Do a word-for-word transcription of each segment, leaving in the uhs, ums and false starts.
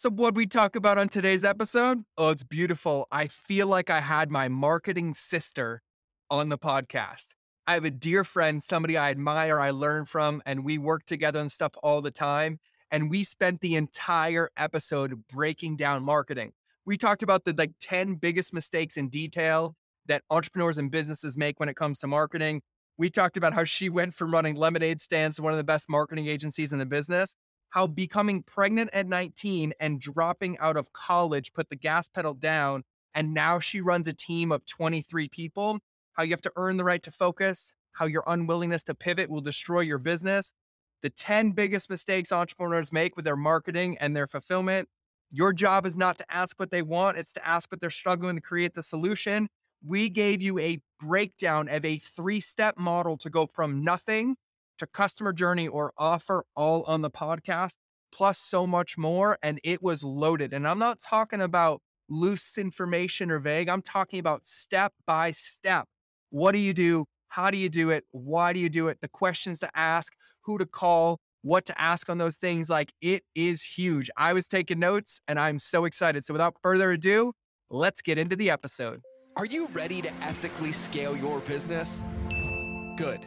So what we talk about on today's episode? Oh, it's beautiful. I feel like I had my marketing sister on the podcast. I have a dear friend, somebody I admire, I learn from, and we work together and stuff all the time. And we spent the entire episode breaking down marketing. We talked about the like ten biggest mistakes in detail that entrepreneurs and businesses make when it comes to marketing. We talked about how she went from running lemonade stands to one of the best marketing agencies in the business. How becoming pregnant at nineteen and dropping out of college put the gas pedal down, and now she runs a team of twenty-three people. How you have to earn the right to focus, how your unwillingness to pivot will destroy your business, the ten biggest mistakes entrepreneurs make with their marketing and their fulfillment. Your job is not to ask what they want, it's to ask what they're struggling to create the solution. We gave you a breakdown of a three-step model to go from nothing to customer journey or offer, all on the podcast, plus so much more. And it was loaded. And I'm not talking about loose information or vague. I'm talking about step by step. What do you do? How do you do it? Why do you do it? The questions to ask, who to call, what to ask on those things. Like, it is huge. I was taking notes and I'm so excited. So without further ado, let's get into the episode. Are you ready to ethically scale your business? Good.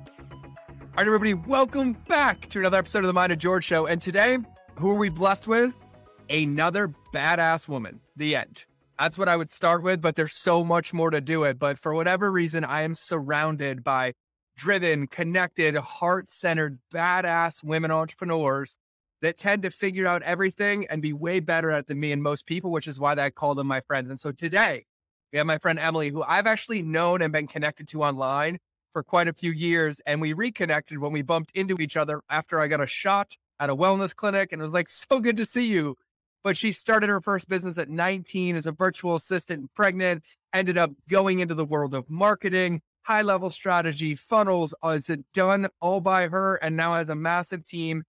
All right, everybody, welcome back to another episode of the Mind of George Show. And today, who are we blessed with? Another badass woman. The end. That's what I would start with, but there's so much more to do it. But for whatever reason, I am surrounded by driven, connected, heart-centered, badass women entrepreneurs that tend to figure out everything and be way better at it than me and most people, which is why I call them my friends. And so today, we have my friend Emily, who I've actually known and been connected to online for quite a few years. And we reconnected when we bumped into each other after I got a shot at a wellness clinic, and it was like, so good to see you. But she started her first business at nineteen as a virtual assistant, pregnant, ended up going into the world of marketing, high level strategy, funnels. It's done all by her and now has a massive team.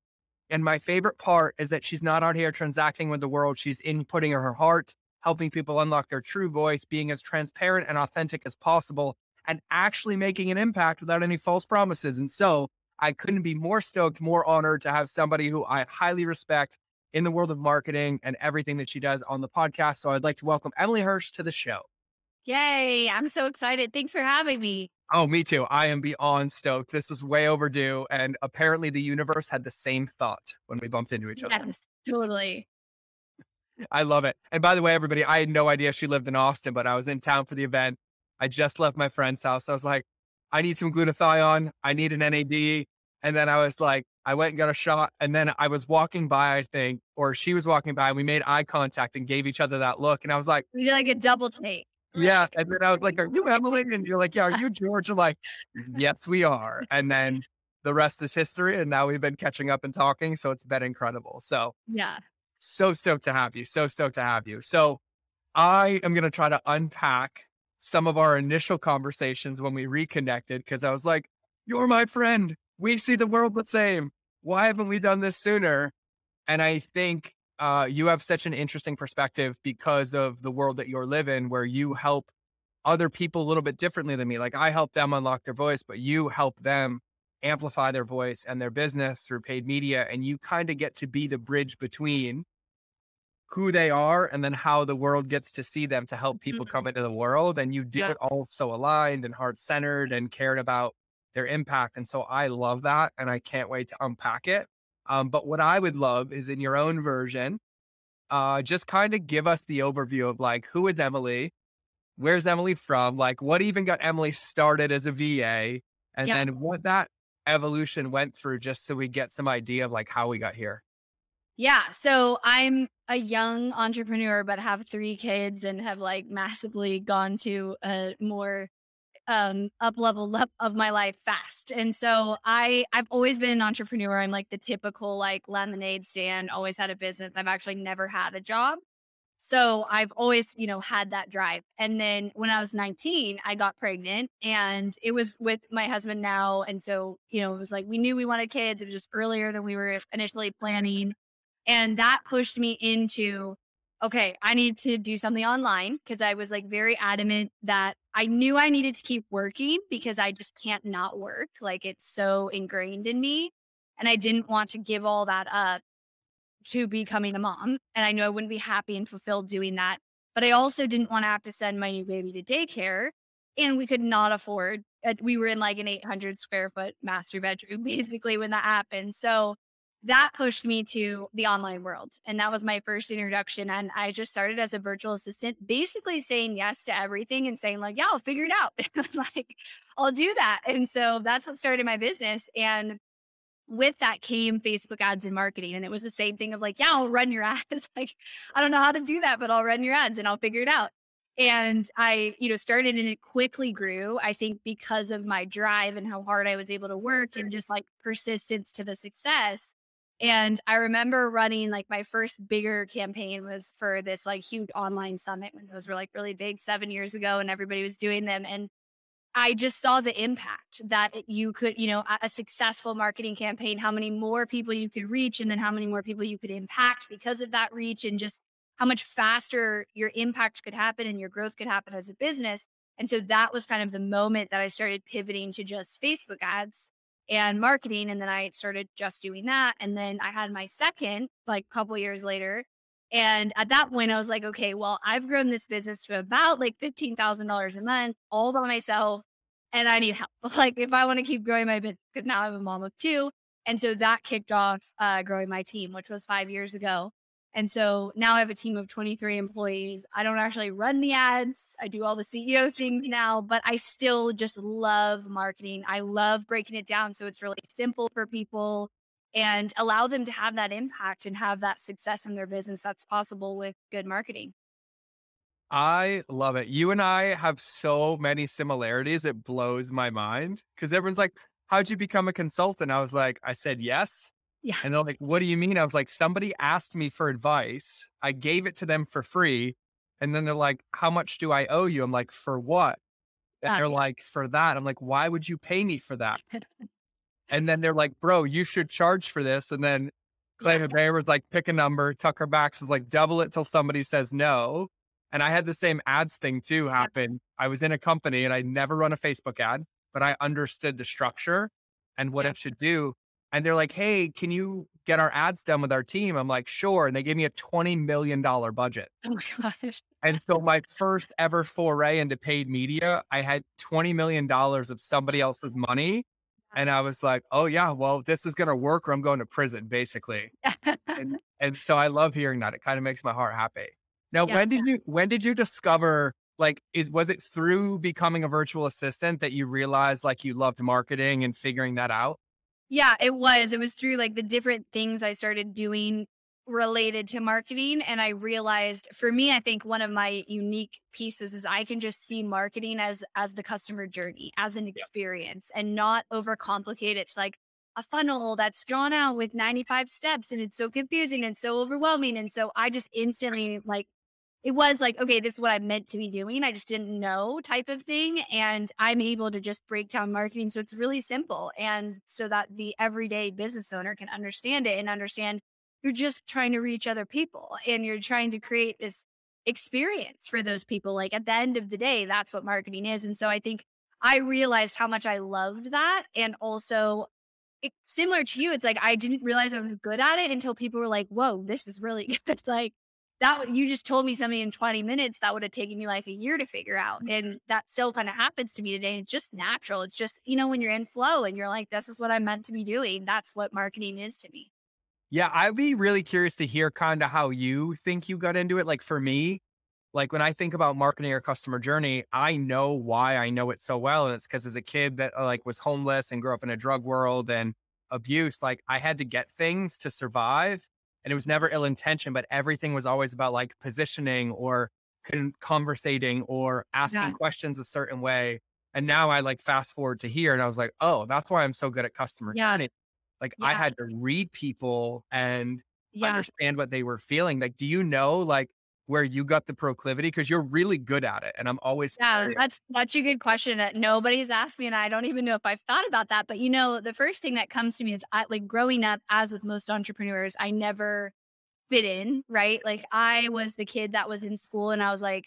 And my favorite part is that she's not out here transacting with the world. She's inputting her heart, helping people unlock their true voice, being as transparent and authentic as possible, and actually making an impact without any false promises. And so I couldn't be more stoked, more honored to have somebody who I highly respect in the world of marketing and everything that she does on the podcast. So I'd like to welcome Emily Hirsch to the show. Yay. I'm so excited. Thanks for having me. Oh, me too. I am beyond stoked. This is way overdue. And apparently the universe had the same thought when we bumped into each other. Yes, totally. I love it. And by the way, everybody, I had no idea she lived in Austin, but I was in town for the event. I just left my friend's house. I was like, I need some glutathione. I need an N A D. And then I was like, I went and got a shot. And then I was walking by, I think, or she was walking by, and we made eye contact and gave each other that look. And I was like, we did like a double take. Yeah. And then I was like, are you Emily? And you're like, yeah, are you George? I'm like, yes, we are. And then the rest is history. And now we've been catching up and talking. So it's been incredible. So yeah, so stoked to have you. So stoked to have you. So I am going to try to unpack some of our initial conversations when we reconnected, because I was like, you're my friend. We see the world the same. Why haven't we done this sooner? And I think uh, you have such an interesting perspective because of the world that you're living, where you help other people a little bit differently than me. Like, I help them unlock their voice, but you help them amplify their voice and their business through paid media. And you kind of get to be the bridge between who they are and then how the world gets to see them to help people come into the world. And you do yeah. it all so aligned and heart-centered and cared about their impact. And so I love that. And I can't wait to unpack it. Um, but what I would love is, in your own version, uh, just kind of give us the overview of, like, who is Emily? Where's Emily from? Like, what even got Emily started as a V A? And yeah. then what that evolution went through, just so we get some idea of, like, how we got here. Yeah. So I'm a young entrepreneur, but have three kids and have like massively gone to a more um, up level of my life fast. And so I, I've always been an entrepreneur. I'm like the typical like lemonade stand, always had a business. I've actually never had a job. So I've always, you know, had that drive. And then when I was nineteen, I got pregnant, and it was with my husband now. And so, you know, it was like, we knew we wanted kids. It was just earlier than we were initially planning. And that pushed me into, okay, I need to do something online, because I was like very adamant that I knew I needed to keep working because I just can't not work. Like, it's so ingrained in me, and I didn't want to give all that up to becoming a mom. And I knew I wouldn't be happy and fulfilled doing that. But I also didn't want to have to send my new baby to daycare. And we could not afford, we were in like an eight hundred square foot master bedroom, basically, when that happened. So that pushed me to the online world. And that was my first introduction. And I just started as a virtual assistant, basically saying yes to everything and saying like, yeah, I'll figure it out. Like, I'll do that. And so that's what started my business. And with that came Facebook ads and marketing. And it was the same thing of like, yeah, I'll run your ads. Like, I don't know how to do that, but I'll run your ads and I'll figure it out. And I, you know, started, and it quickly grew, I think, because of my drive and how hard I was able to work and just like persistence to the success. And I remember running like my first bigger campaign was for this like huge online summit, when those were like really big seven years ago and everybody was doing them. And I just saw the impact that you could, you know, a successful marketing campaign, how many more people you could reach, and then how many more people you could impact because of that reach, and just how much faster your impact could happen and your growth could happen as a business. And so that was kind of the moment that I started pivoting to just Facebook ads and marketing. And then I started just doing that. And then I had my second, like a couple years later. And at that point, I was like, okay, well, I've grown this business to about like fifteen thousand dollars a month all by myself, and I need help. Like, if I want to keep growing my business, because now I'm a mom of two. And so that kicked off uh, growing my team, which was five years ago. And so now I have a team of twenty-three employees. I don't actually run the ads. I do all the C E O things now, but I still just love marketing. I love breaking it down so it's really simple for people, and allow them to have that impact and have that success in their business that's possible with good marketing. I love it. You and I have so many similarities. It blows my mind, because everyone's like, how'd you become a consultant? I was like, I said yes. Yeah. And they're like, what do you mean? I was like, somebody asked me for advice. I gave it to them for free. And then they're like, how much do I owe you? I'm like, for what? And oh, they're yeah. like, for that. I'm like, why would you pay me for that? And then they're like, bro, you should charge for this. And then Clayton yeah. Bayer was like, pick a number. Tucker Bax was like, double it till somebody says no. And I had the same ads thing too happen. Yeah. I was in a company and I never run a Facebook ad, but I understood the structure and what yeah. it should do. And they're like, hey, can you get our ads done with our team? I'm like, sure. And they gave me a twenty million dollars budget. Oh my gosh. And so my first ever foray into paid media, I had twenty million dollars of somebody else's money. And I was like, oh yeah, well, this is going to work or I'm going to prison, basically. and, and so I love hearing that. It kind of makes my heart happy. Now, yeah. when did you, when did you discover, like, is, was it through becoming a virtual assistant that you realized like you loved marketing and figuring that out? Yeah, it was, it was through like the different things I started doing related to marketing. And I realized, for me, I think one of my unique pieces is I can just see marketing as as the customer journey, as an experience, yeah. and not overcomplicate it to like a funnel that's drawn out with ninety-five steps. And it's so confusing and so overwhelming. And so I just instantly, like, it was like, okay, this is what I meant to be doing. I just didn't know, type of thing. And I'm able to just break down marketing. So it's really simple. And so that the everyday business owner can understand it and understand you're just trying to reach other people and you're trying to create this experience for those people. Like, at the end of the day, that's what marketing is. And so I think I realized how much I loved that. And also, it, similar to you, it's like, I didn't realize I was good at it until people were like, whoa, this is really good. It's like, that you just told me something in twenty minutes that would have taken me like a year to figure out. And that still kind of happens to me today. It's just natural. It's just, you know, when you're in flow and you're like, this is what I meant to be doing. That's what marketing is to me. Yeah, I'd be really curious to hear kind of how you think you got into it. Like, for me, like when I think about marketing or customer journey, I know why I know it so well. And it's because as a kid that like was homeless and grew up in a drug world and abuse, like I had to get things to survive. And it was never ill intention, but everything was always about like positioning or con- conversating or asking yeah. questions a certain way. And now I like fast forward to here and I was like, oh, that's why I'm so good at customer yeah. journey. Like yeah. I had to read people and yeah. understand what they were feeling. Like, do you know, like where you got the proclivity? Because you're really good at it. And I'm always yeah, curious. That's such a good question that nobody's asked me. And I don't even know if I've thought about that. But, you know, the first thing that comes to me is I, like growing up, as with most entrepreneurs, I never fit in, right? Like I was the kid that was in school and I was like,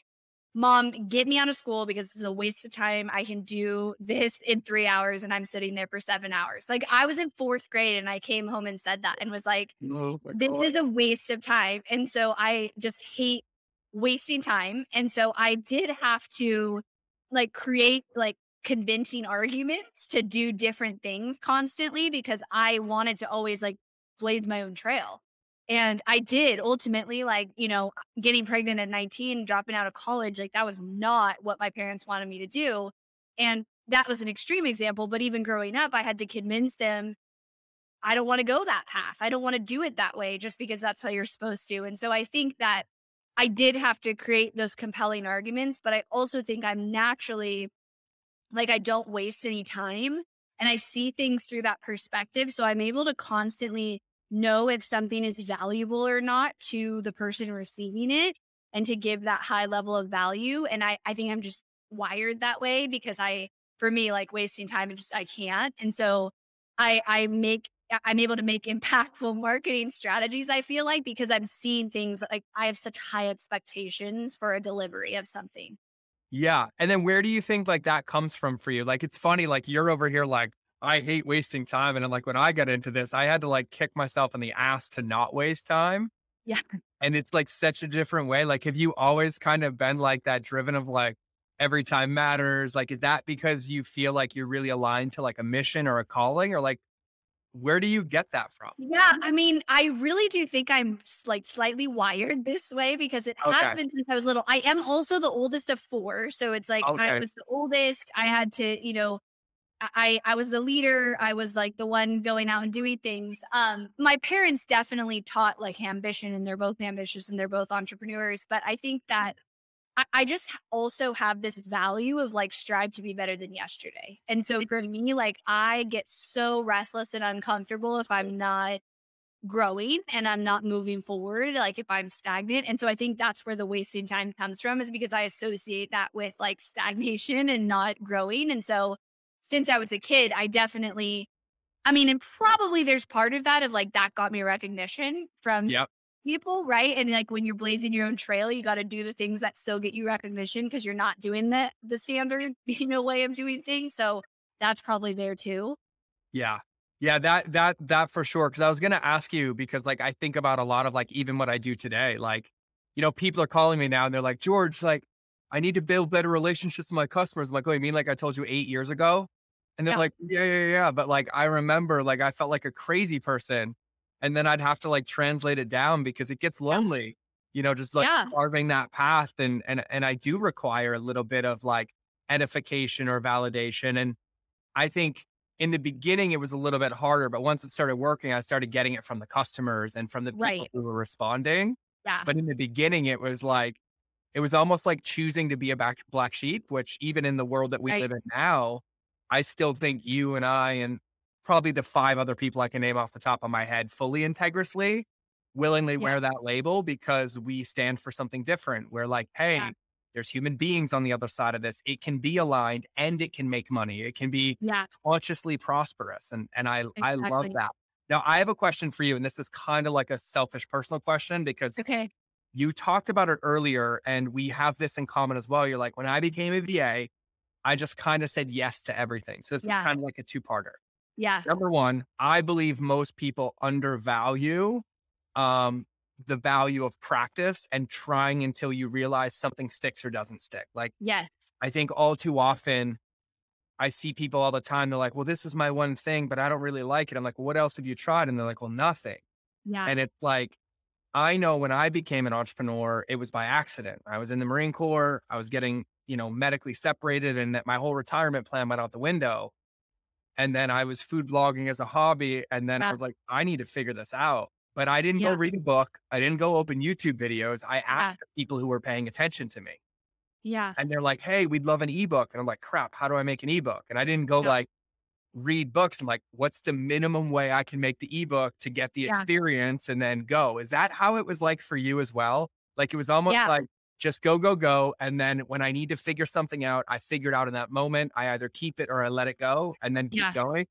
Mom, get me out of school because it's a waste of time. I can do this in three hours and I'm sitting there for seven hours. Like I was in fourth grade and I came home and said that and was like, oh this God. is a waste of time. And so I just hate wasting time. And so I did have to like create like convincing arguments to do different things constantly because I wanted to always like blaze my own trail. And I did ultimately, like, you know, getting pregnant at nineteen, dropping out of college, like that was not what my parents wanted me to do. And that was an extreme example. But even growing up, I had to convince them, I don't want to go that path. I don't want to do it that way just because that's how you're supposed to. And so I think that I did have to create those compelling arguments. But I also think I'm naturally, like, I don't waste any time. And I see things through that perspective. So I'm able to constantly know if something is valuable or not to the person receiving it and to give that high level of value. And I, I think I'm just wired that way because I, for me, like wasting time, and just, I can't. And so I, I make, I'm able to make impactful marketing strategies, I feel like, because I'm seeing things like I have such high expectations for a delivery of something. Yeah. And then where do you think like that comes from for you? Like, it's funny, like you're over here, like, I hate wasting time. And I'm like, when I got into this, I had to like kick myself in the ass to not waste time. Yeah. And it's like such a different way. Like, have you always kind of been like that, driven of like every time matters? Like, is that because you feel like you're really aligned to like a mission or a calling, or like, where do you get that from? Yeah. I mean, I really do think I'm like slightly wired this way because it okay. has been since I was little. I am also the oldest of four. So it's like, okay. I was the oldest. I had to, you know, I, I was the leader. I was like the one going out and doing things. Um, my parents definitely taught like ambition, and they're both ambitious and they're both entrepreneurs. But I think that I, I just also have this value of like strive to be better than yesterday. And so for me, like I get so restless and uncomfortable if I'm not growing and I'm not moving forward, like if I'm stagnant. And so I think that's where the wasting time comes from, is because I associate that with like stagnation and not growing. And so since I was a kid, I definitely, I mean, and probably there's part of that of like, that got me recognition from yep. people, right? And like when you're blazing your own trail, you got to do the things that still get you recognition because you're not doing the, the standard, you know, way of doing things. So that's probably there too. Yeah. Yeah, that, that, that for sure. Cause I was going to ask you, because like, I think about a lot of like, even what I do today, like, you know, people are calling me now and they're like, George, like, I need to build better relationships with my customers. I'm like, oh, you mean like I told you eight years ago? And they're yeah. like, yeah, yeah, yeah. But like, I remember like, I felt like a crazy person, and then I'd have to like translate it down because it gets lonely, yeah. you know, just like yeah. carving that path. And, and, and I do require a little bit of like edification or validation. And I think in the beginning, it was a little bit harder, but once it started working, I started getting it from the customers and from the people right. who were responding. Yeah. But in the beginning, it was like, it was almost like choosing to be a back black sheep, which even in the world that we right. live in now, I still think you and I and probably the five other people I can name off the top of my head fully integrally, willingly yeah. wear that label because we stand for something different. We're like, hey, yeah. there's human beings on the other side of this. It can be aligned and it can make money. It can be yeah. consciously prosperous. And and I, exactly. I love that. Now, I have a question for you, and this is kind of like a selfish personal question because okay. you talked about it earlier and we have this in common as well. You're like, when I became a V A, I just kind of said yes to everything. So this yeah. is kind of like a two-parter. Yeah. Number one, I believe most people undervalue um, the value of practice and trying until you realize something sticks or doesn't stick. Like, yes. I think all too often I see people all the time. They're like, well, this is my one thing, but I don't really like it. I'm like, well, what else have you tried? And they're like, well, nothing. Yeah. And it's like, I know when I became an entrepreneur, it was by accident. I was in the Marine Corps. I was getting, you know, medically separated, and that my whole retirement plan went out the window. And then I was food blogging as a hobby. And then wow. I was like, I need to figure this out. But I didn't yeah. go read a book. I didn't go open YouTube videos. I asked yeah. the people who were paying attention to me. Yeah. And they're like, hey, we'd love an ebook. And I'm like, crap, how do I make an ebook? And I didn't go yeah. like read books. I'm like, what's the minimum way I can make the ebook to get the yeah. experience and then go? Is that how it was like for you as well? Like it was almost yeah. like just go, go, go. And then when I need to figure something out, I figure it out in that moment. I either keep it or I let it go and then keep yeah. going.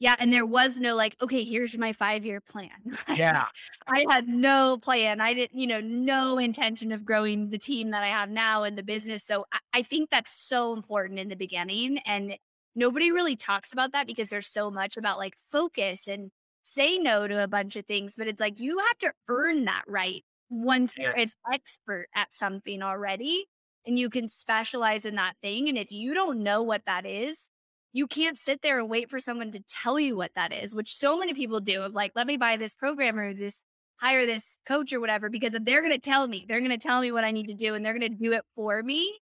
Yeah. And there was no like, okay, here's my five-year plan. Yeah. I had no plan. I didn't, you know, no intention of growing the team that I have now and the business. So I, I think that's so important in the beginning. And nobody really talks about that because there's so much about like focus and say no to a bunch of things. But it's like, you have to earn that right once yes. you're an expert at something already and you can specialize in that thing. And if you don't know what that is, you can't sit there and wait for someone to tell you what that is, which so many people do of like, let me buy this program or this, hire this coach or whatever, because they're going to tell me, they're going to tell me what I need to do and they're going to do it for me.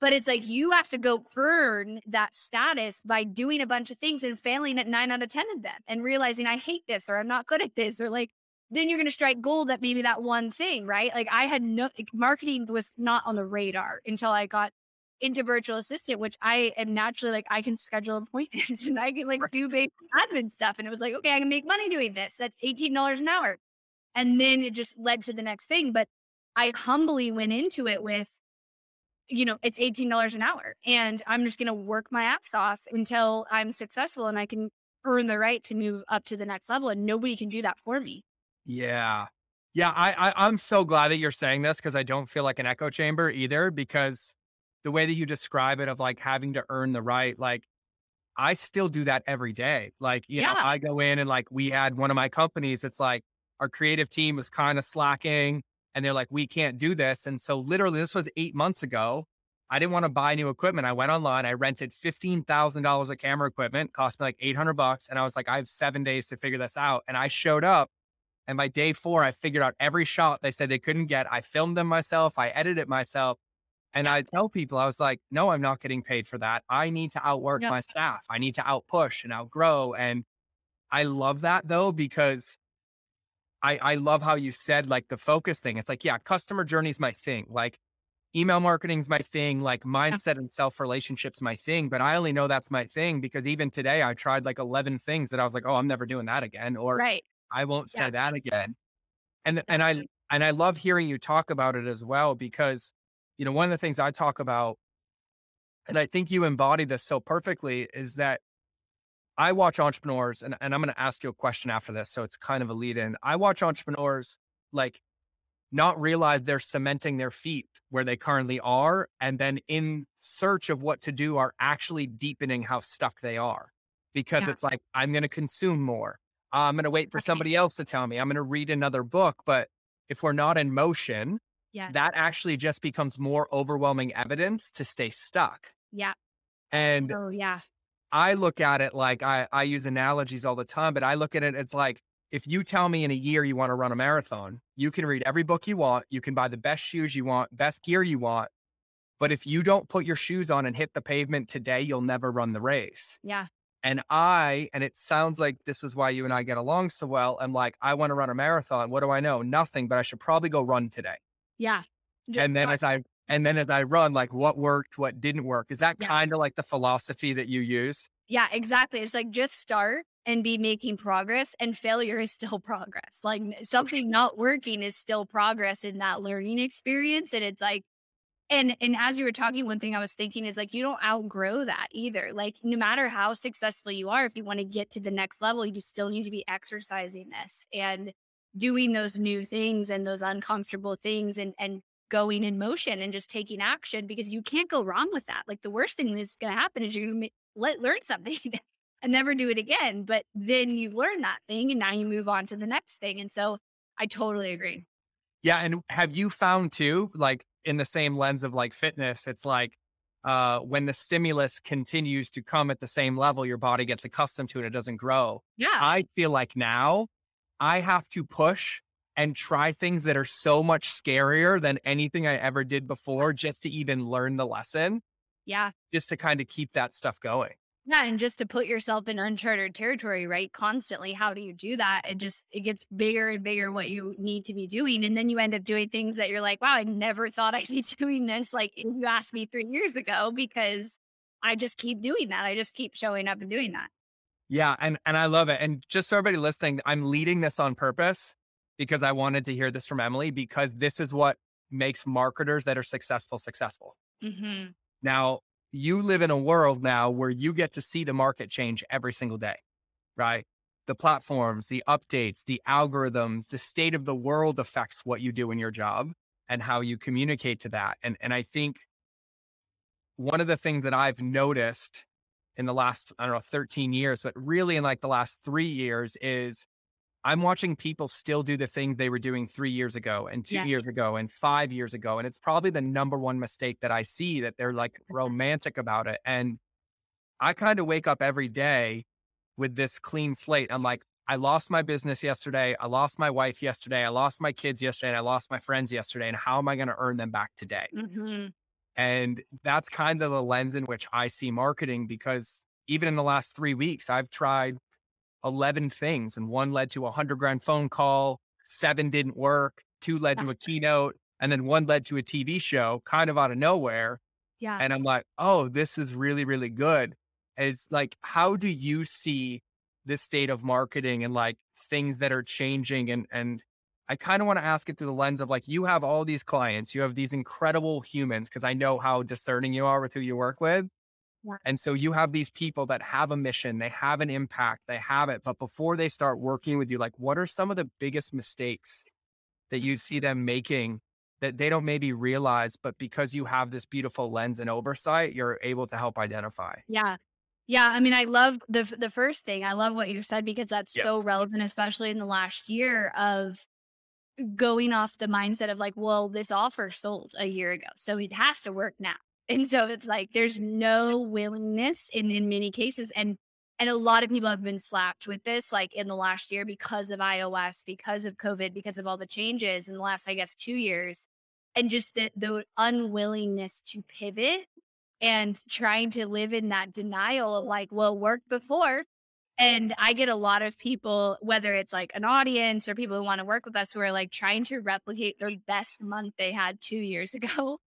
But it's like, you have to go earn that status by doing a bunch of things and failing at nine out of ten of them and realizing I hate this or I'm not good at this, or like, then you're going to strike gold at maybe that one thing, right? Like I had no, like, marketing was not on the radar until I got into virtual assistant, which I am naturally like, I can schedule appointments and I can like do basic admin stuff. And it was like, okay, I can make money doing this at eighteen dollars an hour. And then it just led to the next thing. But I humbly went into it with, you know, it's eighteen dollars an hour and I'm just going to work my ass off until I'm successful and I can earn the right to move up to the next level. And nobody can do that for me. Yeah. Yeah. I, I I'm so glad that you're saying this because I don't feel like an echo chamber either, because the way that you describe it of like having to earn the right, like I still do that every day. Like, you yeah. know, I go in and like, we had one of my companies, it's like our creative team was kind of slacking and they're like, we can't do this. And so literally this was eight months ago. I didn't want to buy new equipment. I went online, I rented fifteen thousand dollars of camera equipment, cost me like eight hundred bucks. And I was like, I have seven days to figure this out. And I showed up and by day four, I figured out every shot they said they couldn't get. I filmed them myself. I edited it myself. And I tell people, I was like, no, I'm not getting paid for that. I need to outwork yep. my staff. I need to outpush and outgrow. And I love that though, because I, I love how you said like the focus thing. It's like, yeah, customer journey is my thing. Like email marketing is my thing. Like mindset yep. and self-relationships my thing. But I only know that's my thing because even today I tried like eleven things that I was like, oh, I'm never doing that again. Or right. I won't say yeah. that again. And, and I, and I love hearing you talk about it as well, because you know, one of the things I talk about, and I think you embody this so perfectly, is that I watch entrepreneurs, and, and I'm going to ask you a question after this. So it's kind of a lead in. I watch entrepreneurs like not realize they're cementing their feet where they currently are. And then in search of what to do are actually deepening how stuck they are, because yeah. it's like, I'm going to consume more. Uh, I'm going to wait for okay. somebody else to tell me. I'm going to read another book. But if we're not in motion, yeah. that actually just becomes more overwhelming evidence to stay stuck. Yeah. And oh, yeah. I look at it like I, I use analogies all the time, but I look at it, it's like, if you tell me in a year you want to run a marathon, you can read every book you want, you can buy the best shoes you want, best gear you want. But if you don't put your shoes on and hit the pavement today, you'll never run the race. Yeah. And I, and it sounds like this is why you and I get along so well. I'm like, I want to run a marathon. What do I know? Nothing, but I should probably go run today. Yeah. Just and then start. as I, and then as I run, like what worked, what didn't work. Is that yeah. kind of like the philosophy that you use? Yeah, exactly. It's like, just start and be making progress, and failure is still progress. Like something not working is still progress in that learning experience. And it's like, and, and as you were talking, one thing I was thinking is like, you don't outgrow that either. Like no matter how successful you are, if you want to get to the next level, you still need to be exercising this and doing those new things and those uncomfortable things and, and going in motion and just taking action, because you can't go wrong with that. Like the worst thing that's going to happen is you're going to learn something and never do it again. But then you've learned that thing and now you move on to the next thing. And so I totally agree. Yeah. And have you found too, like in the same lens of like fitness, it's like uh, when the stimulus continues to come at the same level, your body gets accustomed to it. It doesn't grow. Yeah. I feel like now I have to push and try things that are so much scarier than anything I ever did before, just to even learn the lesson. Yeah. Just to kind of keep that stuff going. Yeah. And just to put yourself in uncharted territory, right? Constantly. How do you do that? It just, it gets bigger and bigger what you need to be doing. And then you end up doing things that you're like, wow, I never thought I'd be doing this. Like you asked me three years ago, because I just keep doing that. I just keep showing up and doing that. Yeah. And, and I love it. And just so everybody listening, I'm leading this on purpose because I wanted to hear this from Emily, because this is what makes marketers that are successful, successful. Mm-hmm. Now, you live in a world now where you get to see the market change every single day, right? The platforms, the updates, the algorithms, the state of the world affects what you do in your job and how you communicate to that. And, and I think one of the things that I've noticed in the last, I don't know, thirteen years, but really in like the last three years is I'm watching people still do the things they were doing three years ago and two yeah. years ago and five years ago. And it's probably the number one mistake that I see, that they're like romantic about it. And I kind of wake up every day with this clean slate. I'm like, I lost my business yesterday. I lost my wife yesterday. I lost my kids yesterday. And I lost my friends yesterday. And how am I going to earn them back today? Mm-hmm. And that's kind of the lens in which I see marketing, because even in the last three weeks, I've tried eleven things and one led to a hundred grand phone call. Seven didn't work. Two led to a keynote. And then one led to a T V show kind of out of nowhere. Yeah. And I'm like, oh, this is really, really good. It's like, how do you see this state of marketing and like things that are changing? And and I kind of want to ask it through the lens of like, you have all these clients, you have these incredible humans, because I know how discerning you are with who you work with. Yeah. And so you have these people that have a mission, they have an impact, they have it. But before they start working with you, like, what are some of the biggest mistakes that you see them making that they don't maybe realize, but because you have this beautiful lens and oversight, you're able to help identify? Yeah. Yeah. I mean, I love the the first thing. I love what you said, because that's yep. so relevant, especially in the last year, of going off the mindset of like, well, this offer sold a year ago, so it has to work now. And so it's like, there's no willingness in, in many cases. And, and a lot of people have been slapped with this, like in the last year, because of iOS, because of COVID, because of all the changes in the last, I guess, two years, and just the, the unwillingness to pivot. And trying to live in that denial of like, well, worked before. And I get a lot of people, whether it's like an audience or people who want to work with us, who are like trying to replicate their best month they had two years ago,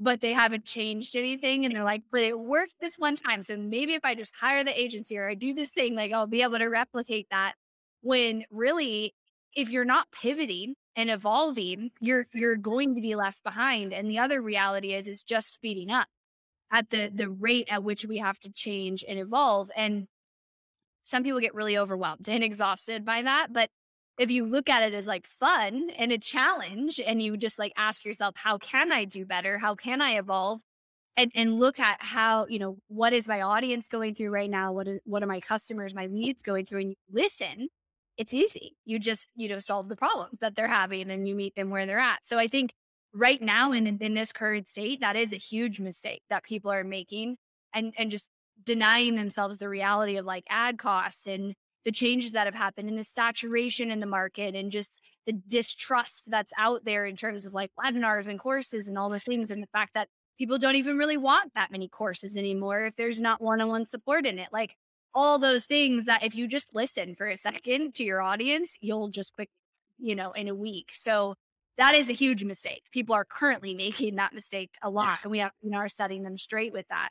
but they haven't changed anything. And they're like, but it worked this one time, so maybe if I just hire the agency or I do this thing, like I'll be able to replicate that. When really, if you're not pivoting and evolving, you're you're going to be left behind. And the other reality is, it's just speeding up at the the rate at which we have to change and evolve. And some people get really overwhelmed and exhausted by that. But if you look at it as like fun and a challenge, and you just like ask yourself, how can I do better? How can I evolve? And and look at how, you know, what is my audience going through right now? What is, what are my customers, my leads going through? And you listen, it's easy. You just, you know, solve the problems that they're having and you meet them where they're at. So I think right now, in, in this current state, that is a huge mistake that people are making, and, and just denying themselves the reality of like ad costs and the changes that have happened and the saturation in the market and just the distrust that's out there in terms of like webinars and courses and all the things, and the fact that people don't even really want that many courses anymore if there's not one-on-one support in it. Like all those things that if you just listen for a second to your audience, you'll just quick, you know, in a week. So that is a huge mistake. People are currently making that mistake a lot, and we have, you know, are setting them straight with that.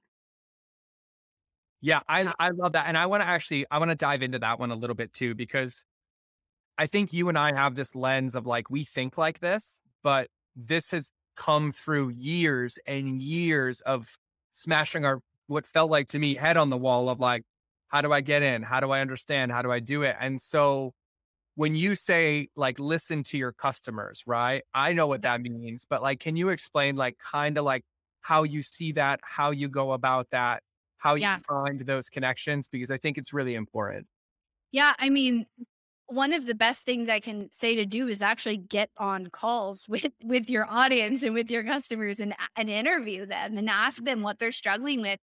Yeah, I I love that. And I want to actually, I want to dive into that one a little bit too, because I think you and I have this lens of like, we think like this, but this has come through years and years of smashing our, what felt like to me, head on the wall of like, how do I get in? How do I understand? How do I do it? And so when you say like, listen to your customers, right? I know what that means, but like, can you explain like kind of like how you see that, how you go about that, how yeah. you find those connections? Because I think it's really important. Yeah. I mean, one of the best things I can say to do is actually get on calls with, with your audience and with your customers, and, and interview them and ask them what they're struggling with.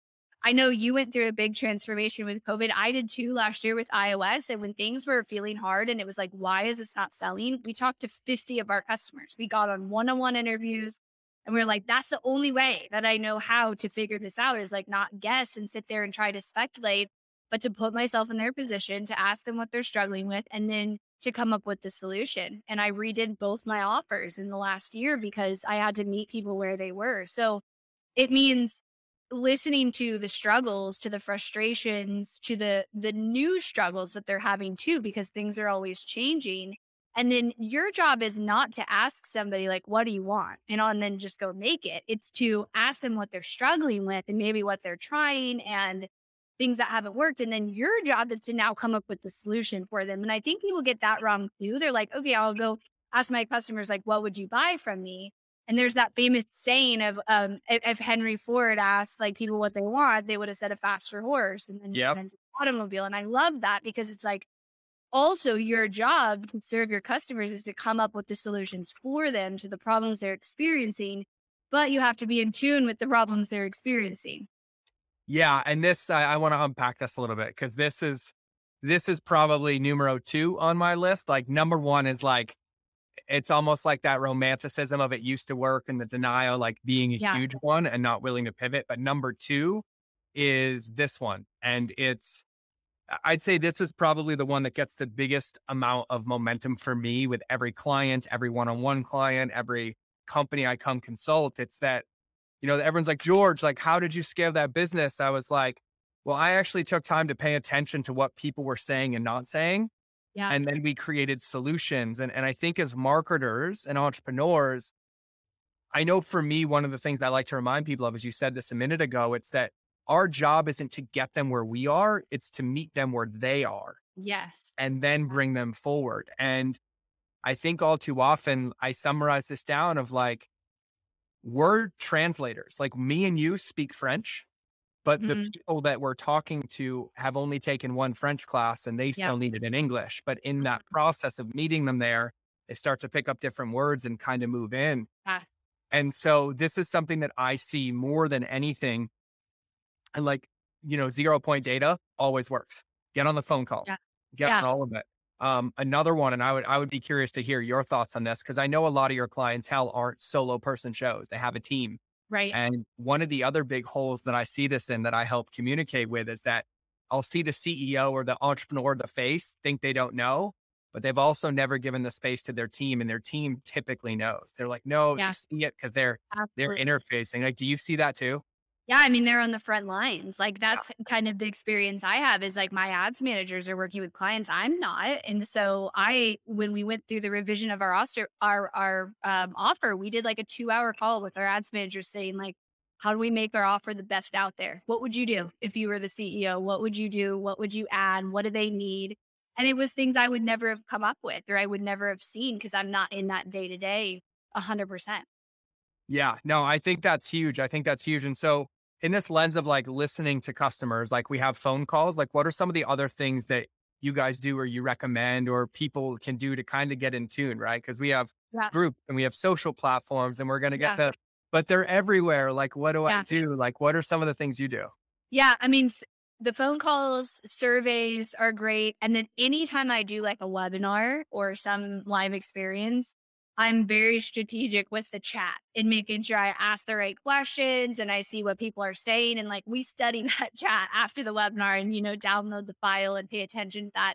I know you went through a big transformation with COVID. I did too last year with iOS. And when things were feeling hard and it was like, why is this not selling? We talked to fifty of our customers. We got on one-on-one interviews, and we were like, that's the only way that I know how to figure this out, is like not guess and sit there and try to speculate, but to put myself in their position, to ask them what they're struggling with, and then to come up with the solution. And I redid both my offers in the last year because I had to meet people where they were. So it means listening to the struggles, to the frustrations, to the the new struggles that they're having too, because things are always changing, And then your job is not to ask somebody like, what do you want? And, on, and then just go make it. It's to ask them what they're struggling with and maybe what they're trying and things that haven't worked. And then your job is to now come up with the solution for them. And I think people get that wrong too. They're like, okay, I'll go ask my customers, like, what would you buy from me? And there's that famous saying of, um, if, if Henry Ford asked like people what they want, they would have said a faster horse and then yep. an automobile. And I love that because it's like, also, your job to serve your customers is to come up with the solutions for them to the problems they're experiencing, but you have to be in tune with the problems they're experiencing. Yeah. And this, I, I want to unpack this a little bit because this is, this is probably numero two on my list. Like number one is like, it's almost like that romanticism of it used to work and the denial, like being a yeah. huge one and not willing to pivot. But number two is this one. And it's, I'd say this is probably the one that gets the biggest amount of momentum for me with every client, every one-on-one client, every company I come consult. It's that, you know, everyone's like, George, like, how did you scale that business? I was like, well, I actually took time to pay attention to what people were saying and not saying. Yeah. And then we created solutions. And, and I think as marketers and entrepreneurs, I know for me, one of the things I like to remind people of, as you said this a minute ago, it's that our job isn't to get them where we are, it's to meet them where they are. Yes. And then bring them forward. And I think all too often I summarize this down of like, we're translators. Like me and you speak French, but mm-hmm. the people that we're talking to have only taken one French class and they still yep. need it in English. But in that process of meeting them there, they start to pick up different words and kind of move in. Ah. And so this is something that I see more than anything. And like, you know, zero point data always works. Get on the phone call, yeah. get yeah. on all of it. Um, another one, and I would I would be curious to hear your thoughts on this, because I know a lot of your clientele aren't solo person shows. They have a team. Right. And one of the other big holes that I see this in that I help communicate with is that I'll see the C E O or the entrepreneur, the face, think they don't know, but they've also never given the space to their team, and their team typically knows. They're like, no, yeah. they see it because they're Absolutely. They're interfacing. Like, do you see that too? Yeah, I mean, they're on the front lines. Like that's yeah. kind of the experience I have is like my ads managers are working with clients. I'm not. And so I, when we went through the revision of our offer, our, our um, offer, we did like a two hour call with our ads managers saying like, how do we make our offer the best out there? What would you do if you were the C E O? What would you do? What would you add? What do they need? And it was things I would never have come up with or I would never have seen because I'm not in that day to day a hundred percent. Yeah, no, I think that's huge. I think that's huge. And so in this lens of like listening to customers, like we have phone calls, like what are some of the other things that you guys do or you recommend or people can do to kind of get in tune, right? Because we have yeah. groups and we have social platforms and we're going to get yeah. the, but they're everywhere. Like, what do yeah. I do? Like, what are some of the things you do? Yeah, I mean, the phone calls, surveys are great. And then anytime I do like a webinar or some live experience, I'm very strategic with the chat and making sure I ask the right questions and I see what people are saying. And like, we study that chat after the webinar and, you know, download the file and pay attention to that.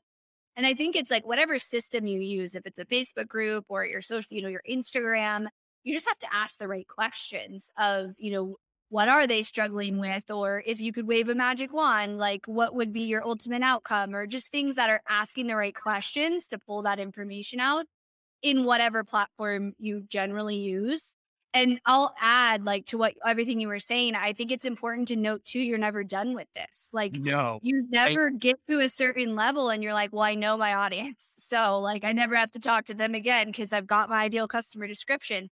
And I think it's like whatever system you use, if it's a Facebook group or your social, you know, your Instagram, you just have to ask the right questions of, you know, what are they struggling with? Or if you could wave a magic wand, like what would be your ultimate outcome, or just things that are asking the right questions to pull that information out in whatever platform you generally use. And I'll add like to what everything you were saying, I think it's important to note too, you're never done with this. Like no, you never I, get to a certain level and you're like, well, I know my audience. So like, I never have to talk to them again because I've got my ideal customer description.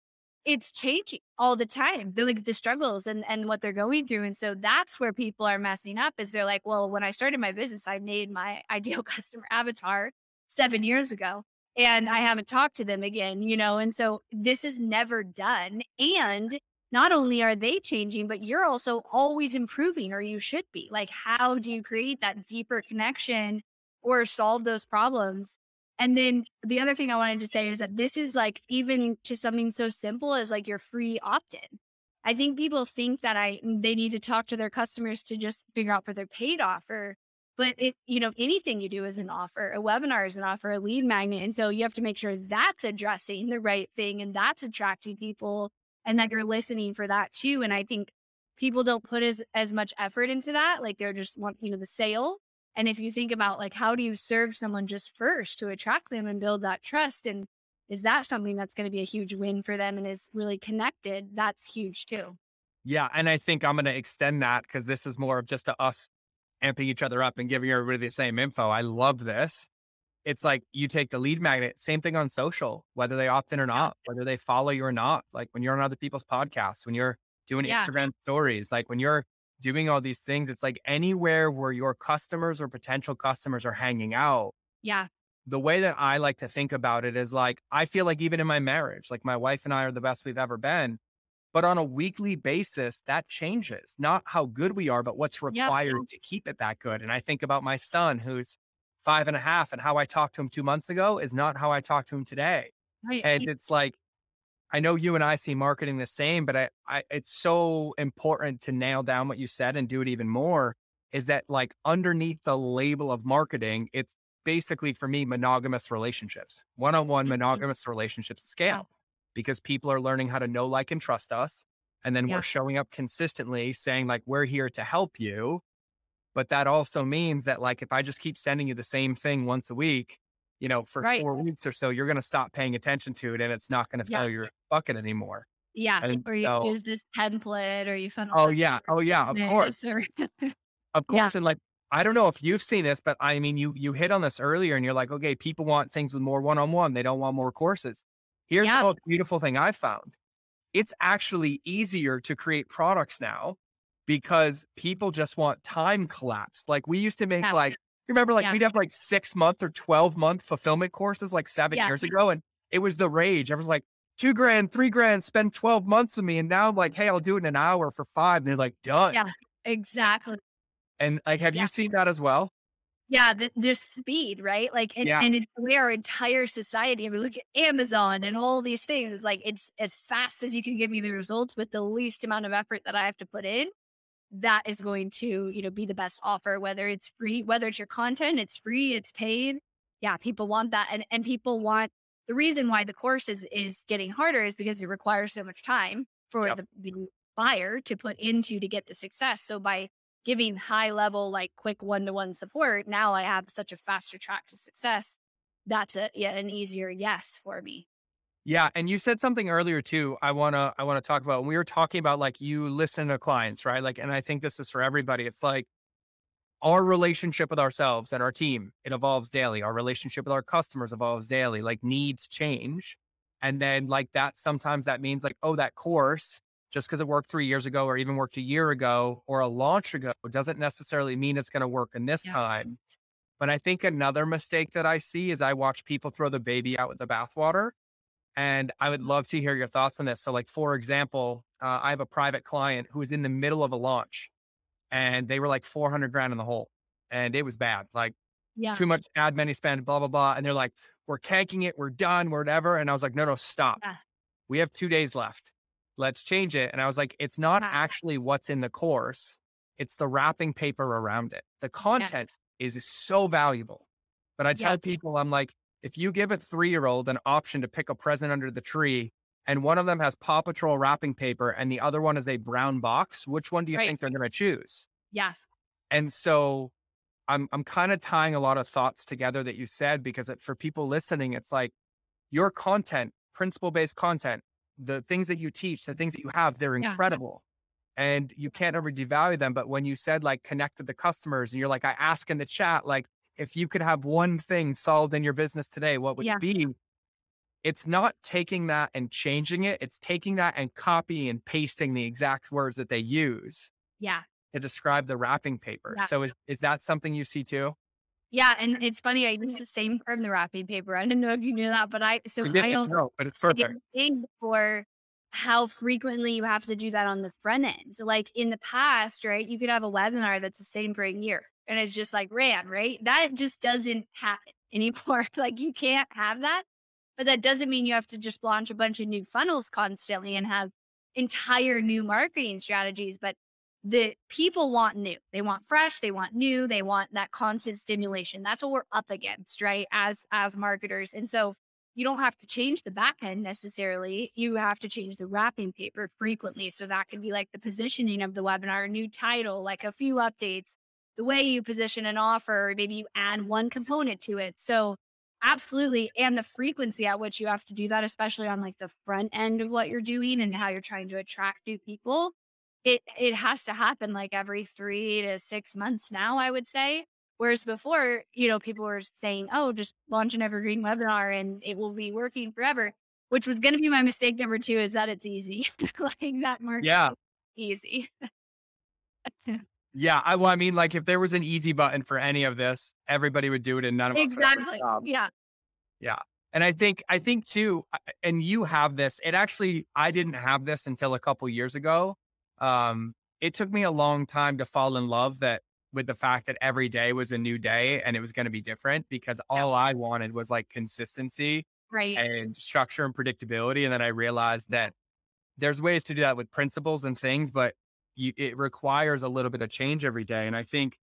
It's changing all the time. They're like the struggles and, and what they're going through. And so that's where people are messing up is they're like, well, when I started my business, I made my ideal customer avatar seven years ago. And I haven't talked to them again, you know, and so this is never done. And not only are they changing, but you're also always improving, or you should be. Like, how do you create that deeper connection or solve those problems? And then the other thing I wanted to say is that this is like even to something so simple as like your free opt-in. I think people think that I they need to talk to their customers to just figure out for their paid offer. But it, you know, anything you do is an offer. A webinar is an offer, a lead magnet. And so you have to make sure that's addressing the right thing and that's attracting people and that you're listening for that too. And I think people don't put as, as much effort into that. Like they're just want, you know, the sale. And if you think about like, how do you serve someone just first to attract them and build that trust? And is that something that's going to be a huge win for them and is really connected? That's huge too. Yeah. And I think I'm going to extend that because this is more of just to us amping each other up and giving everybody the same info. I love this. It's like you take the lead magnet, same thing on social, whether they opt in or not, whether they follow you or not. Like when you're on other people's podcasts, when you're doing yeah. Instagram stories, like when you're doing all these things, it's like anywhere where your customers or potential customers are hanging out. Yeah. The way that I like to think about it is like, I feel like even in my marriage, like my wife and I are the best we've ever been, but on a weekly basis, that changes. Not how good we are, but what's required yep. to keep it that good. And I think about my son who's five and a half, and how I talked to him two months ago is not how I talk to him today. Right. And it's like, I know you and I see marketing the same, but I, I, it's so important to nail down what you said and do it even more, is that like underneath the label of marketing, it's basically for me, monogamous relationships, one-on-one monogamous relationships scale, because people are learning how to know, like, and trust us. And then yeah. we're showing up consistently saying like, we're here to help you. But that also means that like, if I just keep sending you the same thing once a week, you know, for right. four weeks or so, you're going to stop paying attention to it and it's not going to yeah. fill your bucket anymore. Yeah. And or you so, use this template or you found. Oh yeah. Oh yeah. Of course. Or... of course. Yeah. And like, I don't know if you've seen this, but I mean, you, you hit on this earlier and you're like, okay, people want things with more one-on-one. They don't want more courses. Here's yeah. the beautiful thing I found. It's actually easier to create products now because people just want time collapsed. Like we used to make yeah. like, remember, like yeah. we'd have like six month or twelve month fulfillment courses, like seven yeah. years ago. And it was the rage. I was like, two grand, three grand, spend twelve months with me. And now I'm like, hey, I'll do it in an hour for five. And they're like, done. Yeah, exactly. And like, have yeah. you seen that as well? Yeah, the, the speed, right? Like, and, yeah. and it's the way our entire society, I mean, look at Amazon and all these things. It's like, it's as fast as you can give me the results with the least amount of effort that I have to put in. That is going to, you know, be the best offer, whether it's free, whether it's your content, it's free, it's paid. Yeah, people want that. And and people want, the reason why the course is, is getting harder is because it requires so much time for yep. the, the buyer to put into to get the success. So by giving high level, like quick one-to-one support, now I have such a faster track to success. That's a, yeah, an easier yes for me. Yeah. And you said something earlier too. I want to, I want to talk about, we were talking about like you listen to clients, right? Like, and I think this is for everybody. It's like our relationship with ourselves and our team, it evolves daily. Our relationship with our customers evolves daily, like needs change. And then like that, sometimes that means like, oh, that course, just because it worked three years ago or even worked a year ago or a launch ago doesn't necessarily mean it's going to work in this yeah. time. But I think another mistake that I see is I watch people throw the baby out with the bathwater. And I would love to hear your thoughts on this. So like, for example, uh, I have a private client who was in the middle of a launch and they were like four hundred grand in the hole and it was bad. Like yeah. too much ad, many spend, blah, blah, blah. And they're like, we're canking it. We're done. We're whatever. And I was like, no, no, stop. Yeah. We have two days left. Let's change it. And I was like, it's not wow. actually what's in the course. It's the wrapping paper around it. The content yes. is so valuable. But I tell yep. people, I'm like, if you give a three-year-old an option to pick a present under the tree, and one of them has Paw Patrol wrapping paper and the other one is a brown box, which one do you right. think they're going to choose? Yeah. And so I'm I'm kind of tying a lot of thoughts together that you said, because it, for people listening, it's like your content, principle-based content, the things that you teach, the things that you have, they're incredible yeah. and you can't ever devalue them. But when you said like connect with the customers and you're like, I ask in the chat, like if you could have one thing solved in your business today, what would yeah. it be? It's not taking that and changing it. It's taking that and copying and pasting the exact words that they use yeah. to describe the wrapping paper. Yeah. So is, is that something you see too? Yeah. And it's funny. I use the same term, the wrapping paper. I didn't know if you knew that, but I, so I also know, but it's perfect for how frequently you have to do that on the front end. So like in the past, right, you could have a webinar that's the same for a year and it's just like ran, right? That just doesn't happen anymore. Like you can't have that, but that doesn't mean you have to just launch a bunch of new funnels constantly and have entire new marketing strategies. But the people want new, they want fresh, they want new, they want that constant stimulation. That's what we're up against, right? As, as marketers. And so you don't have to change the back end necessarily. You have to change the wrapping paper frequently. So that could be like the positioning of the webinar, a new title, like a few updates, the way you position an offer, or maybe you add one component to it. So absolutely. And the frequency at which you have to do that, especially on like the front end of what you're doing and how you're trying to attract new people, it it has to happen like every three to six months now, I would say. Whereas before, you know, people were saying, oh, just launch an evergreen webinar and it will be working forever, which was going to be my mistake number two, is that it's easy. Like that market yeah. easy. Yeah. I, well, I mean, like if there was an easy button for any of this, everybody would do it and none of us. Exactly. Um, yeah. Yeah. And I think, I think too, and you have this, it actually, I didn't have this until a couple years ago. Um, it took me a long time to fall in love that with the fact that every day was a new day and it was going to be different, because all yeah. I wanted was like consistency right. and structure and predictability. And then I realized that there's ways to do that with principles and things, but You, it requires a little bit of change every day. And I think,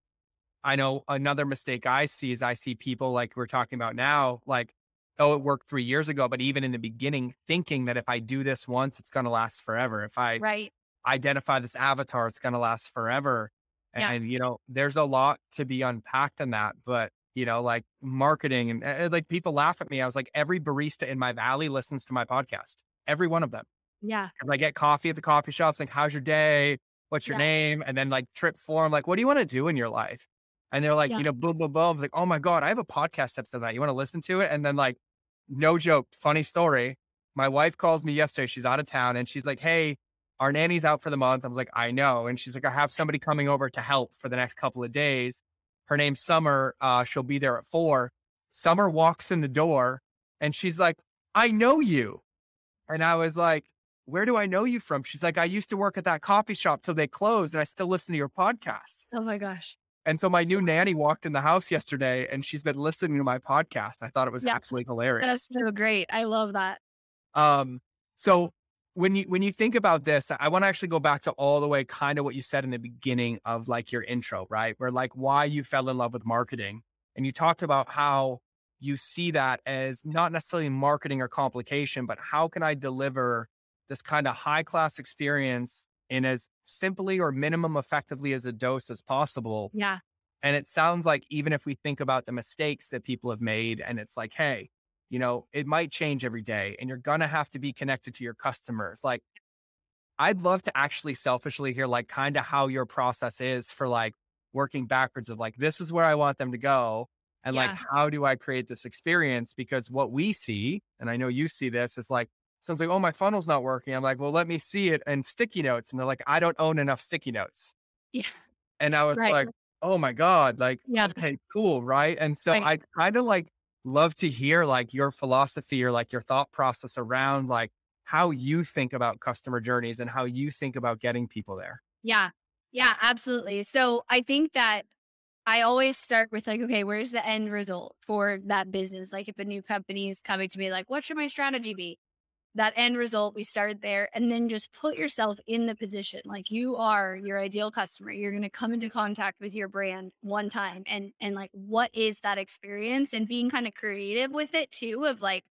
I know another mistake I see is I see people like we're talking about now, like, oh, it worked three years ago, but even in the beginning, thinking that if I do this once, it's going to last forever. If I right. identify this avatar, it's going to last forever. And, yeah. you know, there's a lot to be unpacked in that, but you know, like marketing and uh, like people laugh at me. I was like, every barista in my valley listens to my podcast, every one of them. Yeah. And I get coffee at the coffee shops. Like, how's your day? What's your yeah. name? And then like trip form, like, what do you want to do in your life? And they're like, yeah. you know, blah, blah, blah. I was like, oh my God, I have a podcast episode that you want to listen to it. And then like, no joke, funny story. My wife calls me yesterday. She's out of town and she's like, hey, our nanny's out for the month. I was like, I know. And she's like, I have somebody coming over to help for the next couple of days. Her name's Summer. Uh, she'll be there at four. Summer walks in the door and she's like, I know you. And I was like, where do I know you from? She's like, I used to work at that coffee shop till they closed and I still listen to your podcast. Oh my gosh. And so my new nanny walked in the house yesterday and she's been listening to my podcast. I thought it was yeah. absolutely hilarious. That's so great. I love that. Um, so when you, when you think about this, I want to actually go back to all the way kind of what you said in the beginning of like your intro, right? Where like why you fell in love with marketing. And you talked about how you see that as not necessarily marketing or complication, but how can I deliver this kind of high class experience in as simply or minimum effectively as a dose as possible. Yeah. And it sounds like even if we think about the mistakes that people have made and it's like, hey, you know, it might change every day and you're going to have to be connected to your customers. Like I'd love to actually selfishly hear like kind of how your process is for like working backwards of like, this is where I want them to go. And yeah. like, how do I create this experience? Because what we see, and I know you see this, is like, someone's like, oh, my funnel's not working. I'm like, well, let me see it in sticky notes. And they're like, I don't own enough sticky notes. Yeah. And I was right. like, oh my God, like, yeah. hey, cool. Right. And so right. I kind of like love to hear like your philosophy or like your thought process around like how you think about customer journeys and how you think about getting people there. Yeah. Yeah, absolutely. So I think that I always start with like, okay, where's the end result for that business? Like if a new company is coming to me, like, what should my strategy be? That end result, we start there and then just put yourself in the position. Like you are your ideal customer. You're going to come into contact with your brand one time and, and like, what is that experience, and being kind of creative with it too, of like,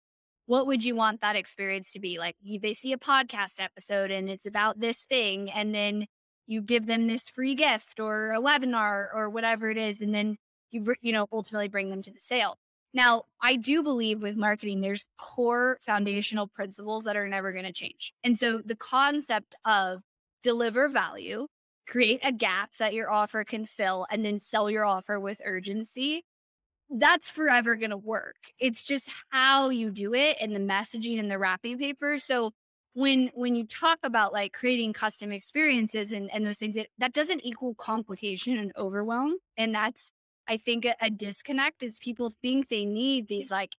what would you want that experience to be? Like you, they see a podcast episode and it's about this thing, and then you give them this free gift or a webinar or whatever it is. And then you, you know, ultimately bring them to the sale. Now, I do believe with marketing, there's core foundational principles that are never going to change. And so the concept of deliver value, create a gap that your offer can fill, and then sell your offer with urgency, that's forever going to work. It's just how you do it and the messaging and the wrapping paper. So when when you talk about like creating custom experiences and, and those things, it, that doesn't equal complication and overwhelm. And that's, I think, a, a disconnect is people think they need these like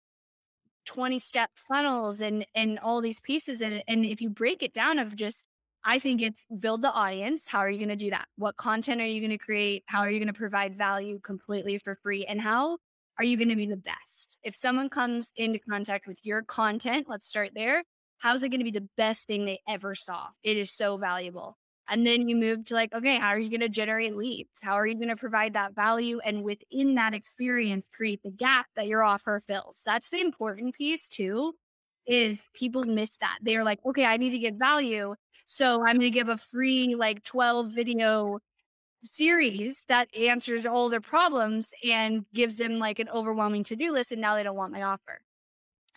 twenty step funnels and, and all these pieces. And, and if you break it down of just, I think it's build the audience. How are you going to do that? What content are you going to create? How are you going to provide value completely for free? And how are you going to be the best? If someone comes into contact with your content, let's start there. How's it going to be the best thing they ever saw? It is so valuable. And then you move to like, okay, how are you going to generate leads? How are you going to provide that value? And within that experience, create the gap that your offer fills. That's the important piece too, is people miss that. They're like, okay, I need to get value. So I'm going to give a free like twelve video series that answers all their problems and gives them like an overwhelming to-do list, and now they don't want my offer.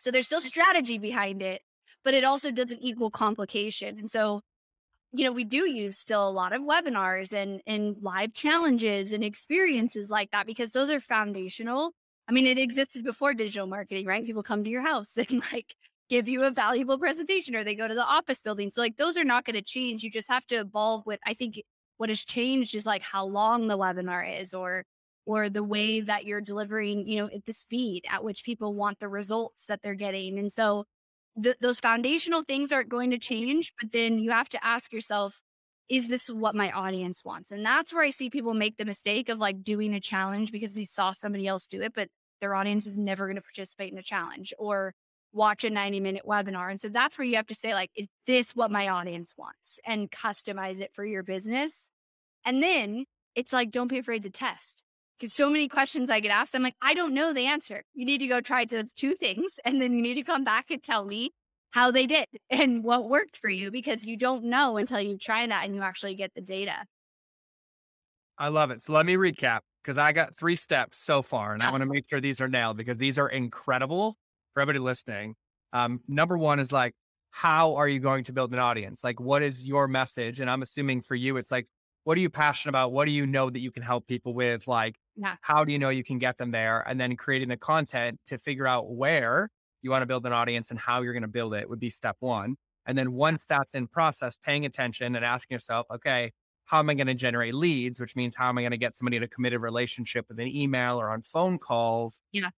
So there's still strategy behind it, but it also doesn't equal complication. And so, you know, we do use still a lot of webinars and, and live challenges and experiences like that, because those are foundational. I mean, it existed before digital marketing, right? People come to your house and like give you a valuable presentation, or they go to the office building. So like those are not going to change. You just have to evolve with, I think what has changed is like how long the webinar is, or or the way that you're delivering, you know, at the speed at which people want the results that they're getting. And so Th- those foundational things aren't going to change, but then you have to ask yourself, is this what my audience wants? And that's where I see people make the mistake of like doing a challenge because they saw somebody else do it, but their audience is never going to participate in a challenge or watch a ninety minute webinar. And so that's where you have to say like, is this what my audience wants? And customize it for your business. And then it's like, don't be afraid to test. Because so many questions I get asked, I'm like, I don't know the answer. You need to go try those two things. And then you need to come back and tell me how they did and what worked for you, because you don't know until you try that and you actually get the data. I love it. So let me recap, because I got three steps so far and yeah. I want to make sure these are nailed, because these are incredible for everybody listening. Um, number one is like, how are you going to build an audience? Like, what is your message? And I'm assuming for you, it's like, what are you passionate about? What do you know that you can help people with? Like, yeah. how do you know you can get them there? And then creating the content to figure out where you want to build an audience and how you're going to build it would be step one. And then once that's in process, paying attention and asking yourself, okay, how am I going to generate leads? Which means how am I going to get somebody in a committed relationship with an email or on phone calls? Yeah.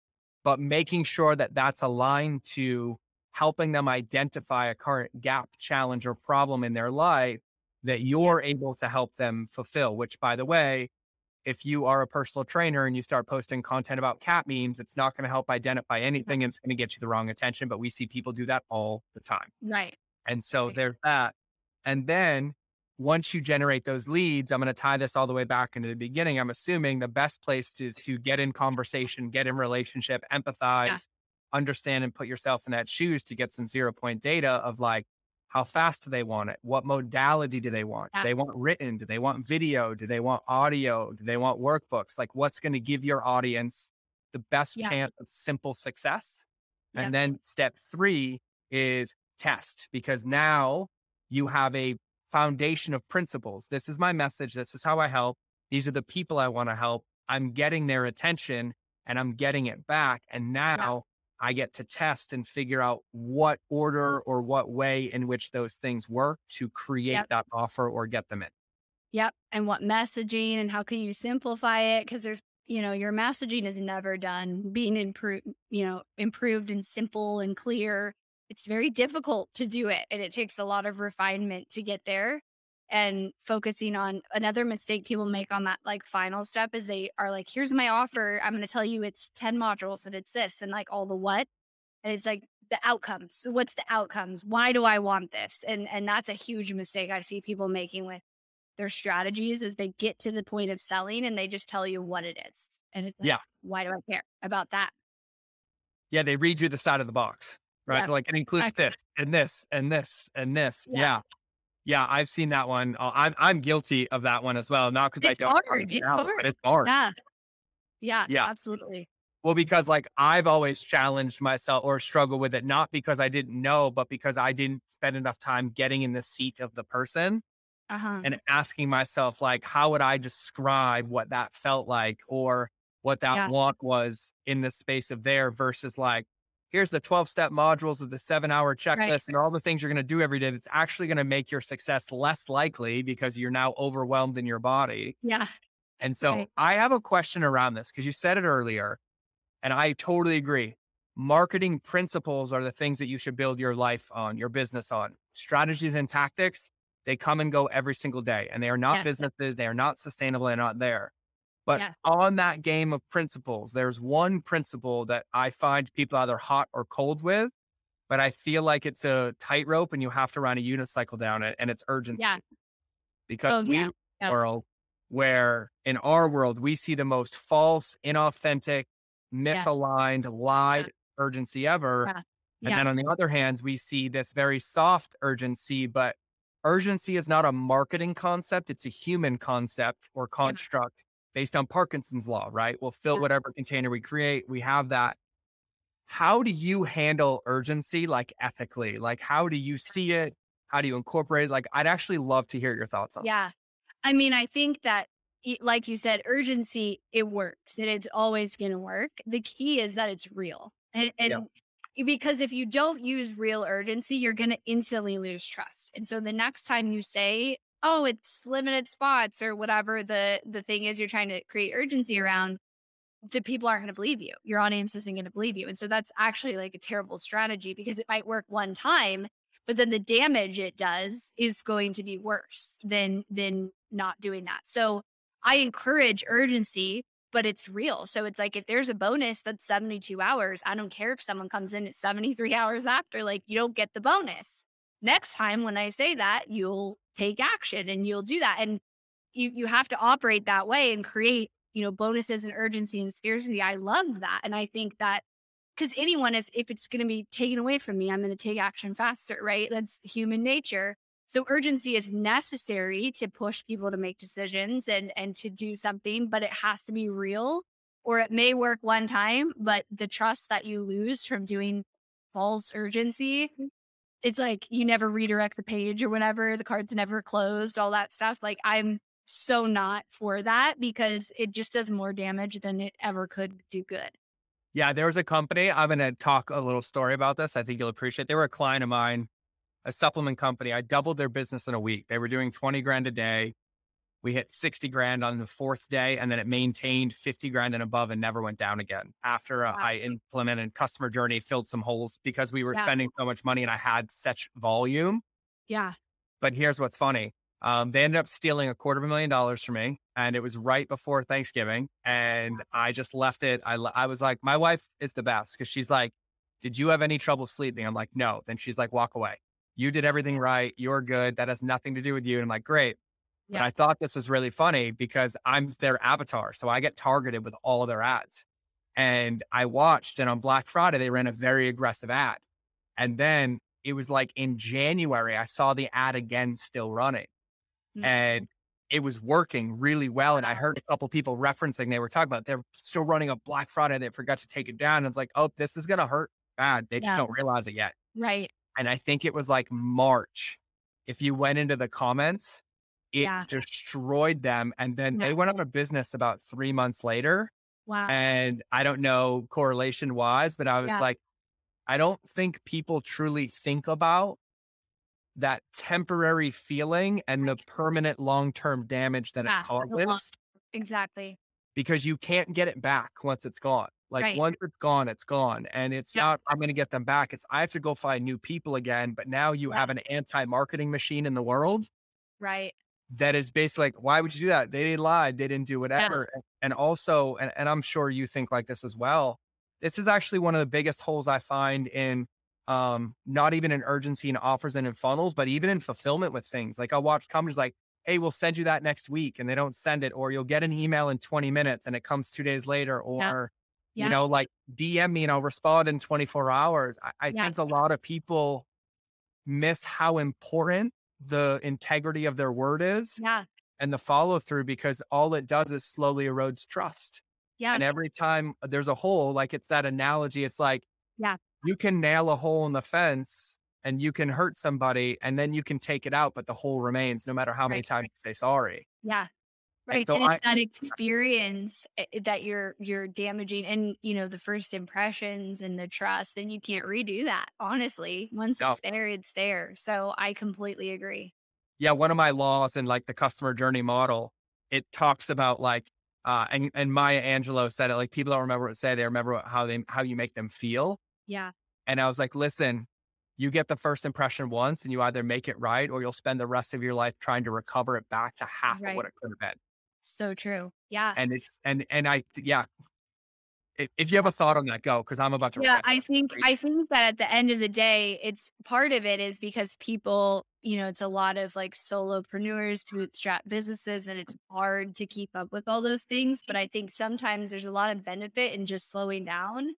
But making sure that that's aligned to helping them identify a current gap, challenge, or problem in their life that you're able to help them fulfill, which, by the way, if you are a personal trainer and you start posting content about cat memes, it's not going to help identify anything. And it's going to get you the wrong attention, but we see people do that all the time. Right. And so right. there's that. And then once you generate those leads, I'm going to tie this all the way back into the beginning. I'm assuming the best place is to get in conversation, get in relationship, empathize, yeah. understand, and put yourself in that shoes to get some zero point data of like, how fast do they want it? What modality do they want? Yeah. Do they want written? Do they want video? Do they want audio? Do they want workbooks? Like, what's going to give your audience the best yeah. chance of simple success? Yeah. And then step three is test, because now you have a foundation of principles. This is my message. This is how I help. These are the people I want to help. I'm getting their attention and I'm getting it back. And now yeah. I get to test and figure out what order or what way in which those things work to create yep. that offer or get them in. Yep. And what messaging and how can you simplify it? Because there's, you know, your messaging is never done being improved, you know, improved and simple and clear. It's very difficult to do it. And it takes a lot of refinement to get there. And focusing on another mistake people make on that like final step is they are like, here's my offer. I'm going to tell you it's ten modules and it's this and like all the what. And it's like the outcomes. What's the outcomes? Why do I want this? And and that's a huge mistake I see people making with their strategies is they get to the point of selling and they just tell you what it is. And it's like, yeah. why do I care about that? Yeah, they read you the side of the box, right? Yeah. Like it includes I- this and this and this and this. Yeah. yeah. Yeah, I've seen that one. I'm I'm guilty of that one as well. Not because I don't. Hard. It's out, hard. But it's hard. Yeah. yeah. Yeah. Absolutely. Well, because like I've always challenged myself or struggled with it, not because I didn't know, but because I didn't spend enough time getting in the seat of the person uh-huh. and asking myself, like, how would I describe what that felt like or what that yeah. want was in the space of there versus like, here's the twelve-step modules of the seven-hour checklist right. and all the things you're going to do every day that's actually going to make your success less likely because you're now overwhelmed in your body. Yeah. And so right. I have a question around this because you said it earlier, and I totally agree. Marketing principles are the things that you should build your life on, your business on. Strategies and tactics, they come and go every single day, and they are not yeah. businesses. They are not sustainable. They're not there. But yeah. on that game of principles, there's one principle that I find people either hot or cold with, but I feel like it's a tightrope and you have to run a unicycle down it, and it's urgency. Yeah. Because oh, we yeah. Yeah. world where in our world, we see the most false, inauthentic, misaligned, yeah. lied yeah. urgency ever. Yeah. And yeah. then on the other hand, we see this very soft urgency, but Urgency is not a marketing concept. It's a human concept or construct based on Parkinson's law, right? We'll fill whatever container we create. We have that. How do you handle urgency, like ethically? Like, how do you see it? How do you incorporate it? Like, I'd actually love to hear your thoughts on yeah. this. Yeah. I mean, I think that, like you said, urgency, it works and it's always going to work. The key is that it's real. And, and yeah. because if you don't use real urgency, you're going to instantly lose trust. And so the next time you say, oh, it's limited spots or whatever the, the thing is you're trying to create urgency around, the people aren't going to believe you. Your audience isn't going to believe you. And so that's actually like a terrible strategy because it might work one time, but then the damage it does is going to be worse than, than not doing that. So I encourage urgency, but it's real. So it's like, if there's a bonus that's seventy-two hours, I don't care if someone comes in at seventy-three hours after, like you don't get the bonus. Next time when I say that, you'll take action and you'll do that. And you, you have to operate that way and create, you know, bonuses and urgency and scarcity. I love that. And I think that because anyone is, if it's going to be taken away from me, I'm going to take action faster, right? That's human nature. So urgency is necessary to push people to make decisions and, and to do something, but it has to be real or it may work one time, but the trust that you lose from doing false urgency, it's like you never redirect the page or whatever, the card's never closed, all that stuff. Like I'm so not for that because it just does more damage than it ever could do good. Yeah, there was a company, I'm going to talk a little story about this. I think you'll appreciate it. They were a client of mine, a supplement company. I doubled their business in a week. They were doing twenty grand a day. We hit sixty grand on the fourth day, and then it maintained fifty grand and above and never went down again. After uh, wow. I implemented customer journey, filled some holes because we were yeah. spending so much money and I had such volume. Yeah. But here's what's funny. Um, they ended up stealing a quarter of a million dollars from me, and it was right before Thanksgiving. And I just left it. I, I was like, my wife is the best because she's like, did you have any trouble sleeping? I'm like, no. Then she's like, walk away. You did everything right. You're good. That has nothing to do with you. And I'm like, great. Yeah. But I thought this was really funny because I'm their avatar. So I get targeted with all their ads. And I watched, and on Black Friday, they ran a very aggressive ad. And then it was like in January, I saw the ad again, still running. Mm-hmm. And it was working really well. And I heard a couple people referencing, they were talking about, they're still running a Black Friday. They forgot to take it down. And it's like, oh, this is going to hurt bad. They yeah. just don't realize it yet. Right. And I think it was like March. If you went into the comments, it yeah. destroyed them. And then yeah. they went out of business about three months later. Wow. And I don't know correlation wise, but I was yeah. like, I don't think people truly think about that temporary feeling and the permanent long-term damage that yeah, it causes. Exactly. Because you can't get it back once it's gone. Like right. once it's gone, it's gone. And it's yep. not, I'm going to get them back. It's, I have to go find new people again. But now you yeah. have an anti-marketing machine in the world. Right. That is basically like, why would you do that? They lied. They didn't do whatever. Yeah. And also, and, and I'm sure you think like this as well. This is actually one of the biggest holes I find in um not even in urgency and offers and in funnels, but even in fulfillment with things. Like I watch companies like, hey, we'll send you that next week, and they don't send it, or you'll get an email in twenty minutes and it comes two days later, or yeah. Yeah. you know, like D M me and I'll respond in twenty-four hours. I, I yeah. think a lot of people miss how important the integrity of their word is yeah. and the follow through, because all it does is slowly erodes trust. Yeah. And every time there's a hole, like it's that analogy, it's like, yeah. you can nail a hole in the fence and you can hurt somebody and then you can take it out, but the hole remains no matter how right. many times you say sorry. Yeah. Right. And, so and it's I, that experience that you're, you're damaging, and, you know, the first impressions and the trust, and you can't redo that. Honestly, once no. it's there, it's there. So I completely agree. Yeah. One of my laws in like the customer journey model, it talks about like, uh, and, and Maya Angelou said it, like people don't remember what to say. They remember what, how they, how you make them feel. Yeah. And I was like, listen, you get the first impression once and you either make it right, or you'll spend the rest of your life trying to recover it back to half right. of what it could have been. So true. Yeah. And it's, and, and I, yeah. If, if you have a thought on that, go, because I'm about to. Yeah. I think, I think that at the end of the day, it's part of it is because people, you know, it's a lot of like solopreneurs to bootstrap businesses, and it's hard to keep up with all those things. But I think sometimes there's a lot of benefit in just slowing down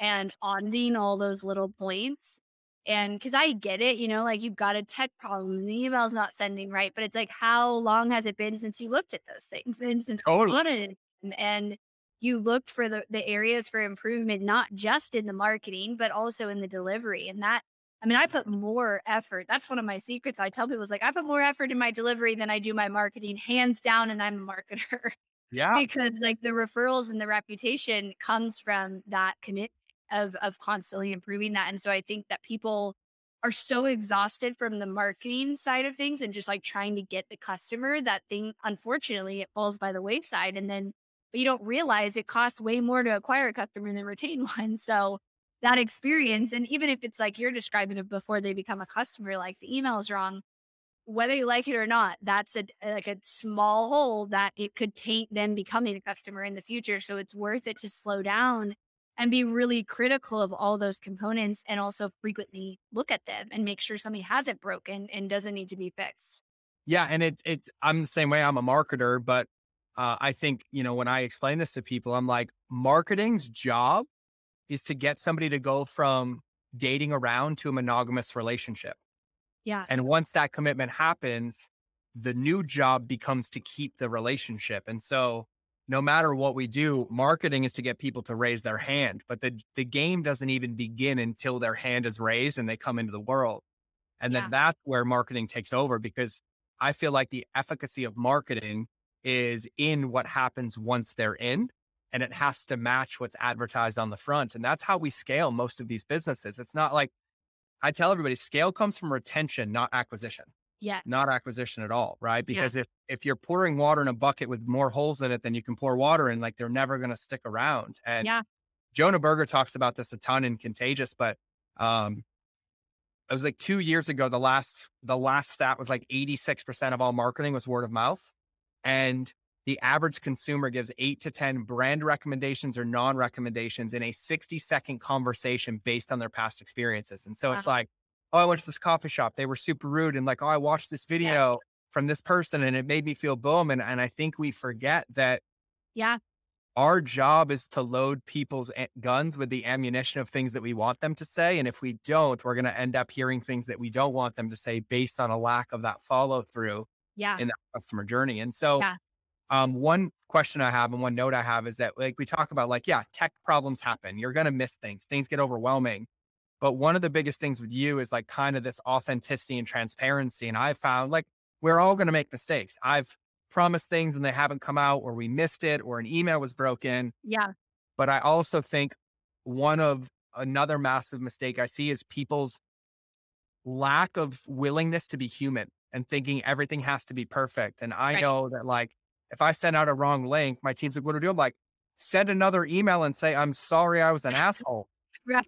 and auditing all those little points And because I get it, you know, like you've got a tech problem, the email's not sending right, but it's like, how long has it been since you looked at those things and since you audited them? And you looked for the, the areas for improvement, not just in the marketing, but also in the delivery. And that, I mean, I put more effort. That's one of my secrets. I tell people is like, I put more effort in my delivery than I do my marketing, hands down. And I'm a marketer. Yeah. Because like the referrals and the reputation comes from that commitment of, of constantly improving that. And so I think that people are so exhausted from the marketing side of things and just like trying to get the customer, that thing, unfortunately, it falls by the wayside. And then, but you don't realize it costs way more to acquire a customer than retain one. So that experience, and even if it's like you're describing it before they become a customer, like the email is wrong, whether you like it or not, that's a like a small hole that it could taint them becoming a customer in the future. So it's worth it to slow down and be really critical of all those components, and also frequently look at them and make sure something hasn't broken and doesn't need to be fixed. Yeah. And it's, it's, I'm the same way. I'm a marketer, but Uh, I think, you know, when I explain this to people, I'm like, marketing's job is to get somebody to go from dating around to a monogamous relationship. Yeah. And once that commitment happens, the new job becomes to keep the relationship. And so no matter what we do, marketing is to get people to raise their hand, but the, the game doesn't even begin until their hand is raised and they come into the world. And yeah. then that's where marketing takes over, because I feel like the efficacy of marketing is in what happens once they're in, and it has to match what's advertised on the front. And that's how we scale most of these businesses. It's not like, I tell everybody, scale comes from retention, not acquisition. Yeah. Not acquisition at all, right? Because yeah. if, if you're pouring water in a bucket with more holes in it than you can pour water in, like they're never going to stick around. And yeah. Jonah Berger talks about this a ton in Contagious, but um, it was like two years ago, the last, the last stat was like eighty-six percent of all marketing was word of mouth. And the average consumer gives eight to ten brand recommendations or non-recommendations in a sixty second conversation based on their past experiences. And so wow. it's like, oh, I went to this coffee shop. They were super rude. And like, oh, I watched this video yeah. from this person and it made me feel boom. And, and I think we forget that yeah, our job is to load people's guns with the ammunition of things that we want them to say. And if we don't, we're going to end up hearing things that we don't want them to say based on a lack of that follow through. Yeah. in that customer journey. And so yeah. um, one question I have and one note I have is that, like, we talk about like, yeah, tech problems happen. You're going to miss things. Things get overwhelming. But one of the biggest things with you is like kind of this authenticity and transparency. And I found like, we're all going to make mistakes. I've promised things and they haven't come out, or we missed it, or an email was broken. Yeah. But I also think one of another massive mistake I see is people's lack of willingness to be human and thinking everything has to be perfect. And I right. know that like, if I send out a wrong link, my team's like, what do I do? I'm like, send another email and say, I'm sorry, I was an asshole. Right.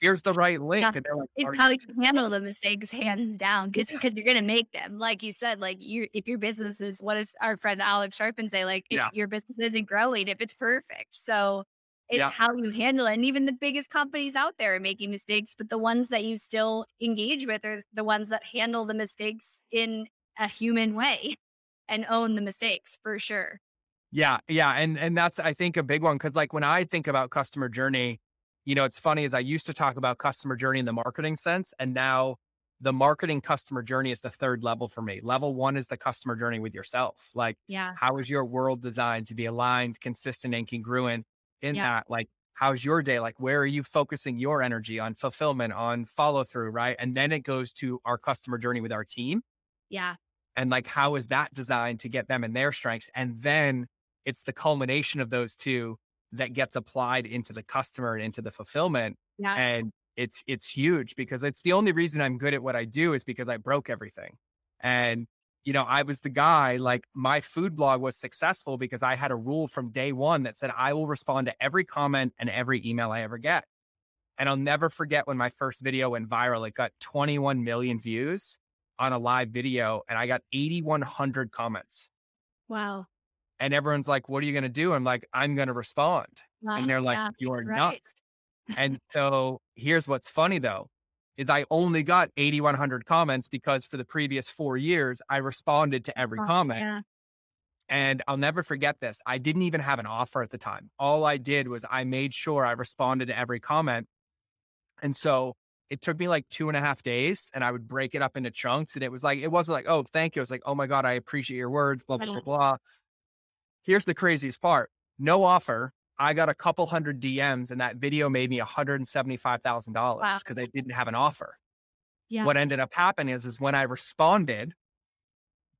Here's the right link. Yeah. And they're like, it's how you handle the mistakes, hands down, because yeah. you're going to make them. Like you said, like you, if your business is, what does our friend Alex Sharpen say? Like yeah. your business isn't growing if it's perfect. So it's yeah. how you handle it. And even the biggest companies out there are making mistakes, but the ones that you still engage with are the ones that handle the mistakes in a human way and own the mistakes for sure. Yeah. Yeah. And, and that's, I think, a big one. Cause like when I think about customer journey, you know, it's funny is I used to talk about customer journey in the marketing sense. And now the marketing customer journey is the third level for me. Level one is the customer journey with yourself. Like yeah. how is your world designed to be aligned, consistent, and congruent in yeah. that? Like, how's your day? Like, where are you focusing your energy on? Fulfillment, on follow through, right? And then it goes to our customer journey with our team. Yeah. And like, how is that designed to get them in their strengths? And then it's the culmination of those two that gets applied into the customer and into the fulfillment. Yeah. And it's, it's huge, because it's the only reason I'm good at what I do is because I broke everything. And, you know, I was the guy, like my food blog was successful because I had a rule from day one that said, I will respond to every comment and every email I ever get. And I'll never forget when my first video went viral, it got twenty-one million views on a live video and I got eighty-one hundred comments. Wow. And everyone's like, what are you going to do? I'm like, I'm going to respond. Wow, and they're like, yeah, you're right. nuts. And so here's what's funny though. Is I only got eighty-one hundred comments because for the previous four years, I responded to every oh, comment. Yeah. And I'll never forget this. I didn't even have an offer at the time. All I did was I made sure I responded to every comment. And so it took me like two and a half days and I would break it up into chunks. And it was like, it wasn't like, oh, thank you. It was like, oh my God, I appreciate your words, blah, blah, blah, blah. Here's the craziest part. No offer. I got a couple hundred D Ms and that video made me one hundred seventy-five thousand dollars because wow. I didn't have an offer. Yeah. What ended up happening is, is when I responded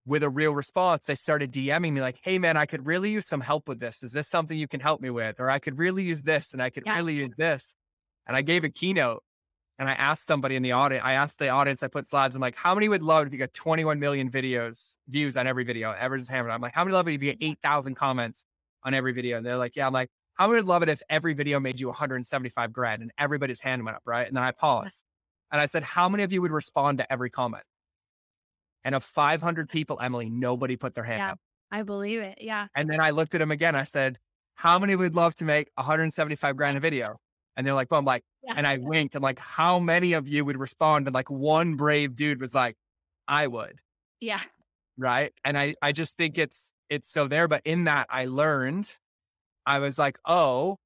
with a real response, they started DMing me like, hey man, I could really use some help with this. Is this something you can help me with? Or I could really use this and I could yeah. really use this. And I gave a keynote and I asked somebody in the audience, I asked the audience, I put slides. I'm like, how many would love if you got twenty-one million videos views on every video? Everyone's hammered. I'm like, how many love it if you get eight thousand comments on every video? And they're like, yeah. I'm like, I would love it if every video made you one hundred seventy-five grand, and everybody's hand went up, right? And then I paused and I said, how many of you would respond to every comment? And of five hundred people, Emily, nobody put their hand yeah, up. I believe it. Yeah. And then I looked at them again. I said, how many would love to make one hundred seventy-five grand a video? And they're like, well, I'm like, yeah. and I winked. I'm like, how many of you would respond? And like one brave dude was like, I would. Yeah. Right. And I, I just think it's, it's so there, but in that I learned, I was like, oh,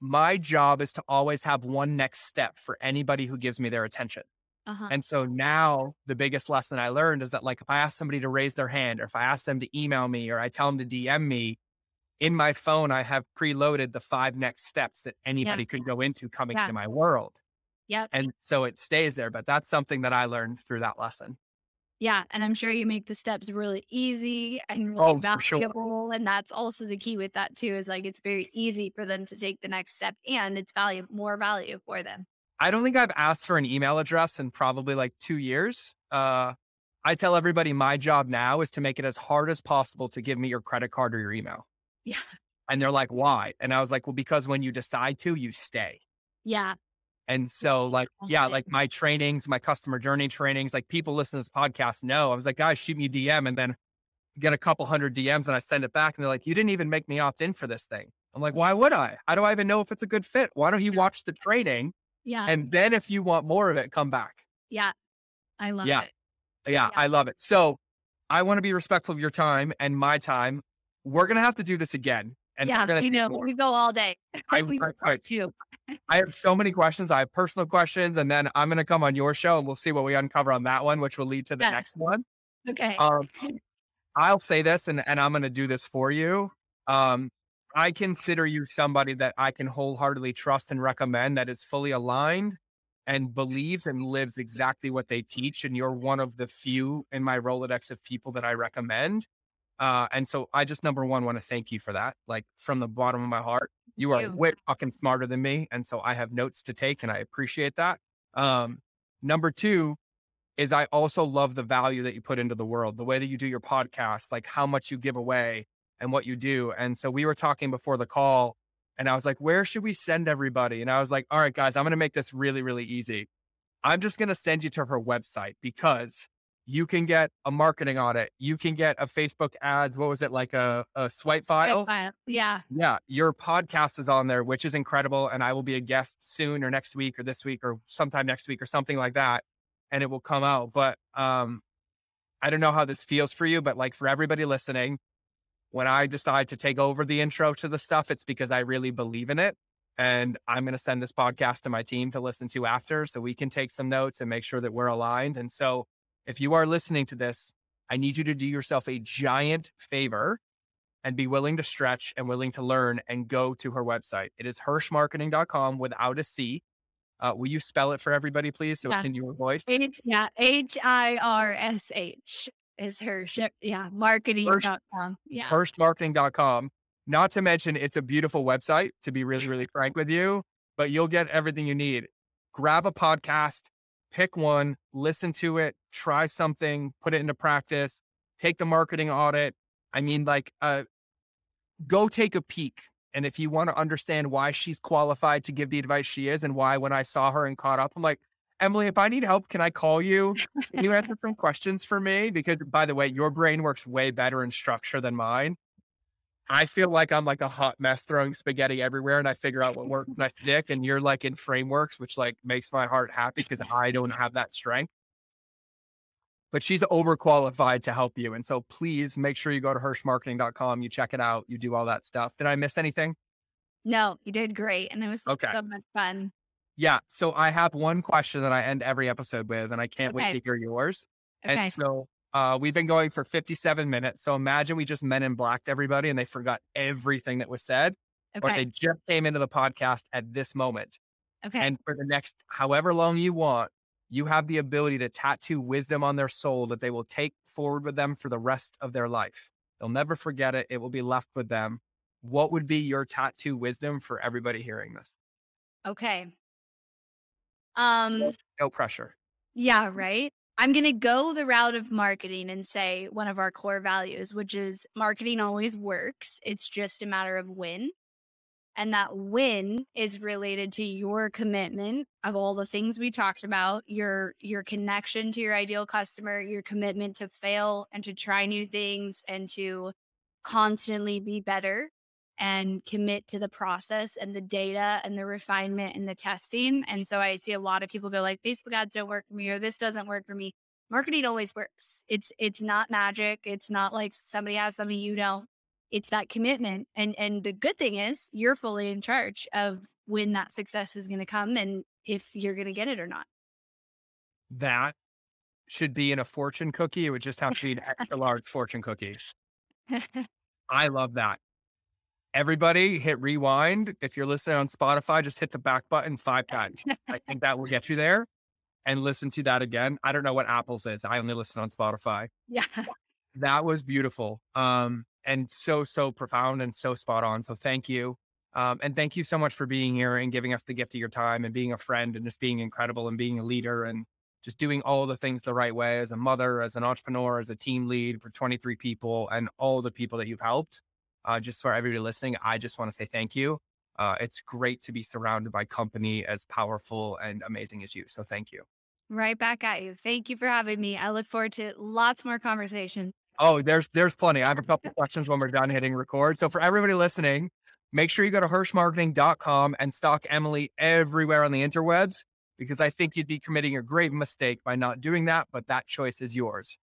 my job is to always have one next step for anybody who gives me their attention. Uh-huh. And so now the biggest lesson I learned is that like, if I ask somebody to raise their hand, or if I ask them to email me, or I tell them to D M me, in my phone, I have preloaded the five next steps that anybody yep. could go into coming yeah. to my world. Yep. And so it stays there, but that's something that I learned through that lesson. Yeah. And I'm sure you make the steps really easy and really oh, valuable. Sure. And that's also the key with that too, is like, it's very easy for them to take the next step and it's value, more value for them. I don't think I've asked for an email address in probably like two years. Uh, I tell everybody my job now is to make it as hard as possible to give me your credit card or your email. Yeah. And they're like, why? And I was like, well, because when you decide to, you stay. Yeah. And so like, yeah, like my trainings, my customer journey trainings, like people listen to this podcast know. I was like, guys, shoot me a D M and then get a couple hundred D Ms and I send it back. And they're like, you didn't even make me opt in for this thing. I'm like, why would I? How do I even know if it's a good fit? Why don't you watch the training? Yeah. And then if you want more of it, come back. Yeah. I love yeah. it. Yeah, yeah. I love it. So I want to be respectful of your time and my time. We're going to have to do this again. And yeah, you know, more. We go all day. I, we I, I, too. I have so many questions. I have personal questions. And then I'm going to come on your show and we'll see what we uncover on that one, which will lead to the yeah. next one. Okay. Um, I'll say this and, and I'm going to do this for you. Um, I consider you somebody that I can wholeheartedly trust and recommend that is fully aligned and believes and lives exactly what they teach. And you're one of the few in my Rolodex of people that I recommend. Uh, and so I just, number one, want to thank you for that. Like from the bottom of my heart, you are way fucking smarter than me. And so I have notes to take and I appreciate that. Um, number two is I also love the value that you put into the world, the way that you do your podcast, like how much you give away and what you do. And so we were talking before the call and I was like, where should we send everybody? And I was like, all right, guys, I'm going to make this really, really easy. I'm just going to send you to her website because you can get a marketing audit. You can get a Facebook ads. What was it? Like a, a swipe file? file? Yeah. Yeah. Your podcast is on there, which is incredible. And I will be a guest soon or next week or this week or sometime next week or something like that. And it will come out. But um, I don't know how this feels for you, but like for everybody listening, when I decide to take over the intro to the stuff, it's because I really believe in it. And I'm going to send this podcast to my team to listen to after so we can take some notes and make sure that we're aligned. And so if you are listening to this, I need you to do yourself a giant favor and be willing to stretch and willing to learn and go to her website. It is hirsch marketing dot com without a C. Uh, will you spell it for everybody, please? So yeah. It's in your voice. H, yeah, H I R S H is Hirsch. Yeah, marketing dot com. Yeah. hirsch marketing dot com. Not to mention, it's a beautiful website, to be really, really frank with you, but you'll get everything you need. Grab a podcast. Pick one, listen to it, try something, put it into practice, take the marketing audit. I mean, like, uh, go take a peek. And if you want to understand why she's qualified to give the advice she is and why when I saw her and caught up, I'm like, Emily, if I need help, can I call you? Can you answer some questions for me? Because by the way, your brain works way better in structure than mine. I feel like I'm like a hot mess throwing spaghetti everywhere and I figure out what works and I stick and you're like in frameworks, which like makes my heart happy because I don't have that strength, but she's overqualified to help you. And so please make sure you go to hirsch marketing dot com. You check it out. You do all that stuff. Did I miss anything? No, you did great. And it was okay. So much fun. Yeah. So I have one question that I end every episode with, and I can't okay. wait to hear yours. Okay. And so uh, we've been going for fifty-seven minutes. So imagine we just Men in Blacked everybody and they forgot everything that was said, okay. or they just came into the podcast at this moment. Okay. And for the next, however long you want, you have the ability to tattoo wisdom on their soul that they will take forward with them for the rest of their life. They'll never forget it. It will be left with them. What would be your tattoo wisdom for everybody hearing this? Okay. Um, no, no pressure. Yeah, right. I'm going to go the route of marketing and say one of our core values, which is marketing always works. It's just a matter of when. And that win is related to your commitment of all the things we talked about, your your connection to your ideal customer, your commitment to fail and to try new things and to constantly be better and commit to the process and the data and the refinement and the testing. And so I see a lot of people go like, Facebook ads don't work for me, or this doesn't work for me. Marketing always works. It's it's not magic. It's not like somebody has something you don't. It's that commitment. And and the good thing is you're fully in charge of when that success is going to come and if you're going to get it or not. That should be in a fortune cookie. It would just have to be an extra large fortune cookie. I love that. Everybody hit rewind. If you're listening on Spotify, just hit the back button five times. I think that will get you there and listen to that again. I don't know what Apple's is. I only listen on Spotify. Yeah. That was beautiful. Um, And so, so profound and so spot on. So thank you. Um, and thank you so much for being here and giving us the gift of your time and being a friend and just being incredible and being a leader and just doing all the things the right way as a mother, as an entrepreneur, as a team lead for twenty-three people and all the people that you've helped. Uh, just for everybody listening, I just want to say thank you. Uh, it's great to be surrounded by company as powerful and amazing as you. So thank you. Right back at you. Thank you for having me. I look forward to lots more conversations. Oh, there's there's plenty. I have a couple questions when we're done hitting record. So for everybody listening, make sure you go to hirsch marketing dot com and stalk Emily everywhere on the interwebs, because I think you'd be committing a grave mistake by not doing that, but that choice is yours.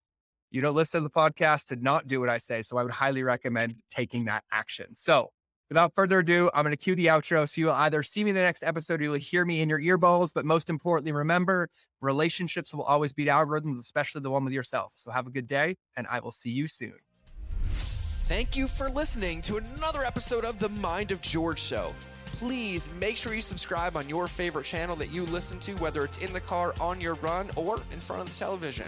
You don't listen to the podcast to not do what I say, so I would highly recommend taking that action. So without further ado, I'm going to cue the outro, so you'll either see me in the next episode or you'll hear me in your earballs, but most importantly, remember, relationships will always beat algorithms, especially the one with yourself. So have a good day, and I will see you soon. Thank you for listening to another episode of The Mind of George Show. Please make sure you subscribe on your favorite channel that you listen to, whether it's in the car, on your run, or in front of the television.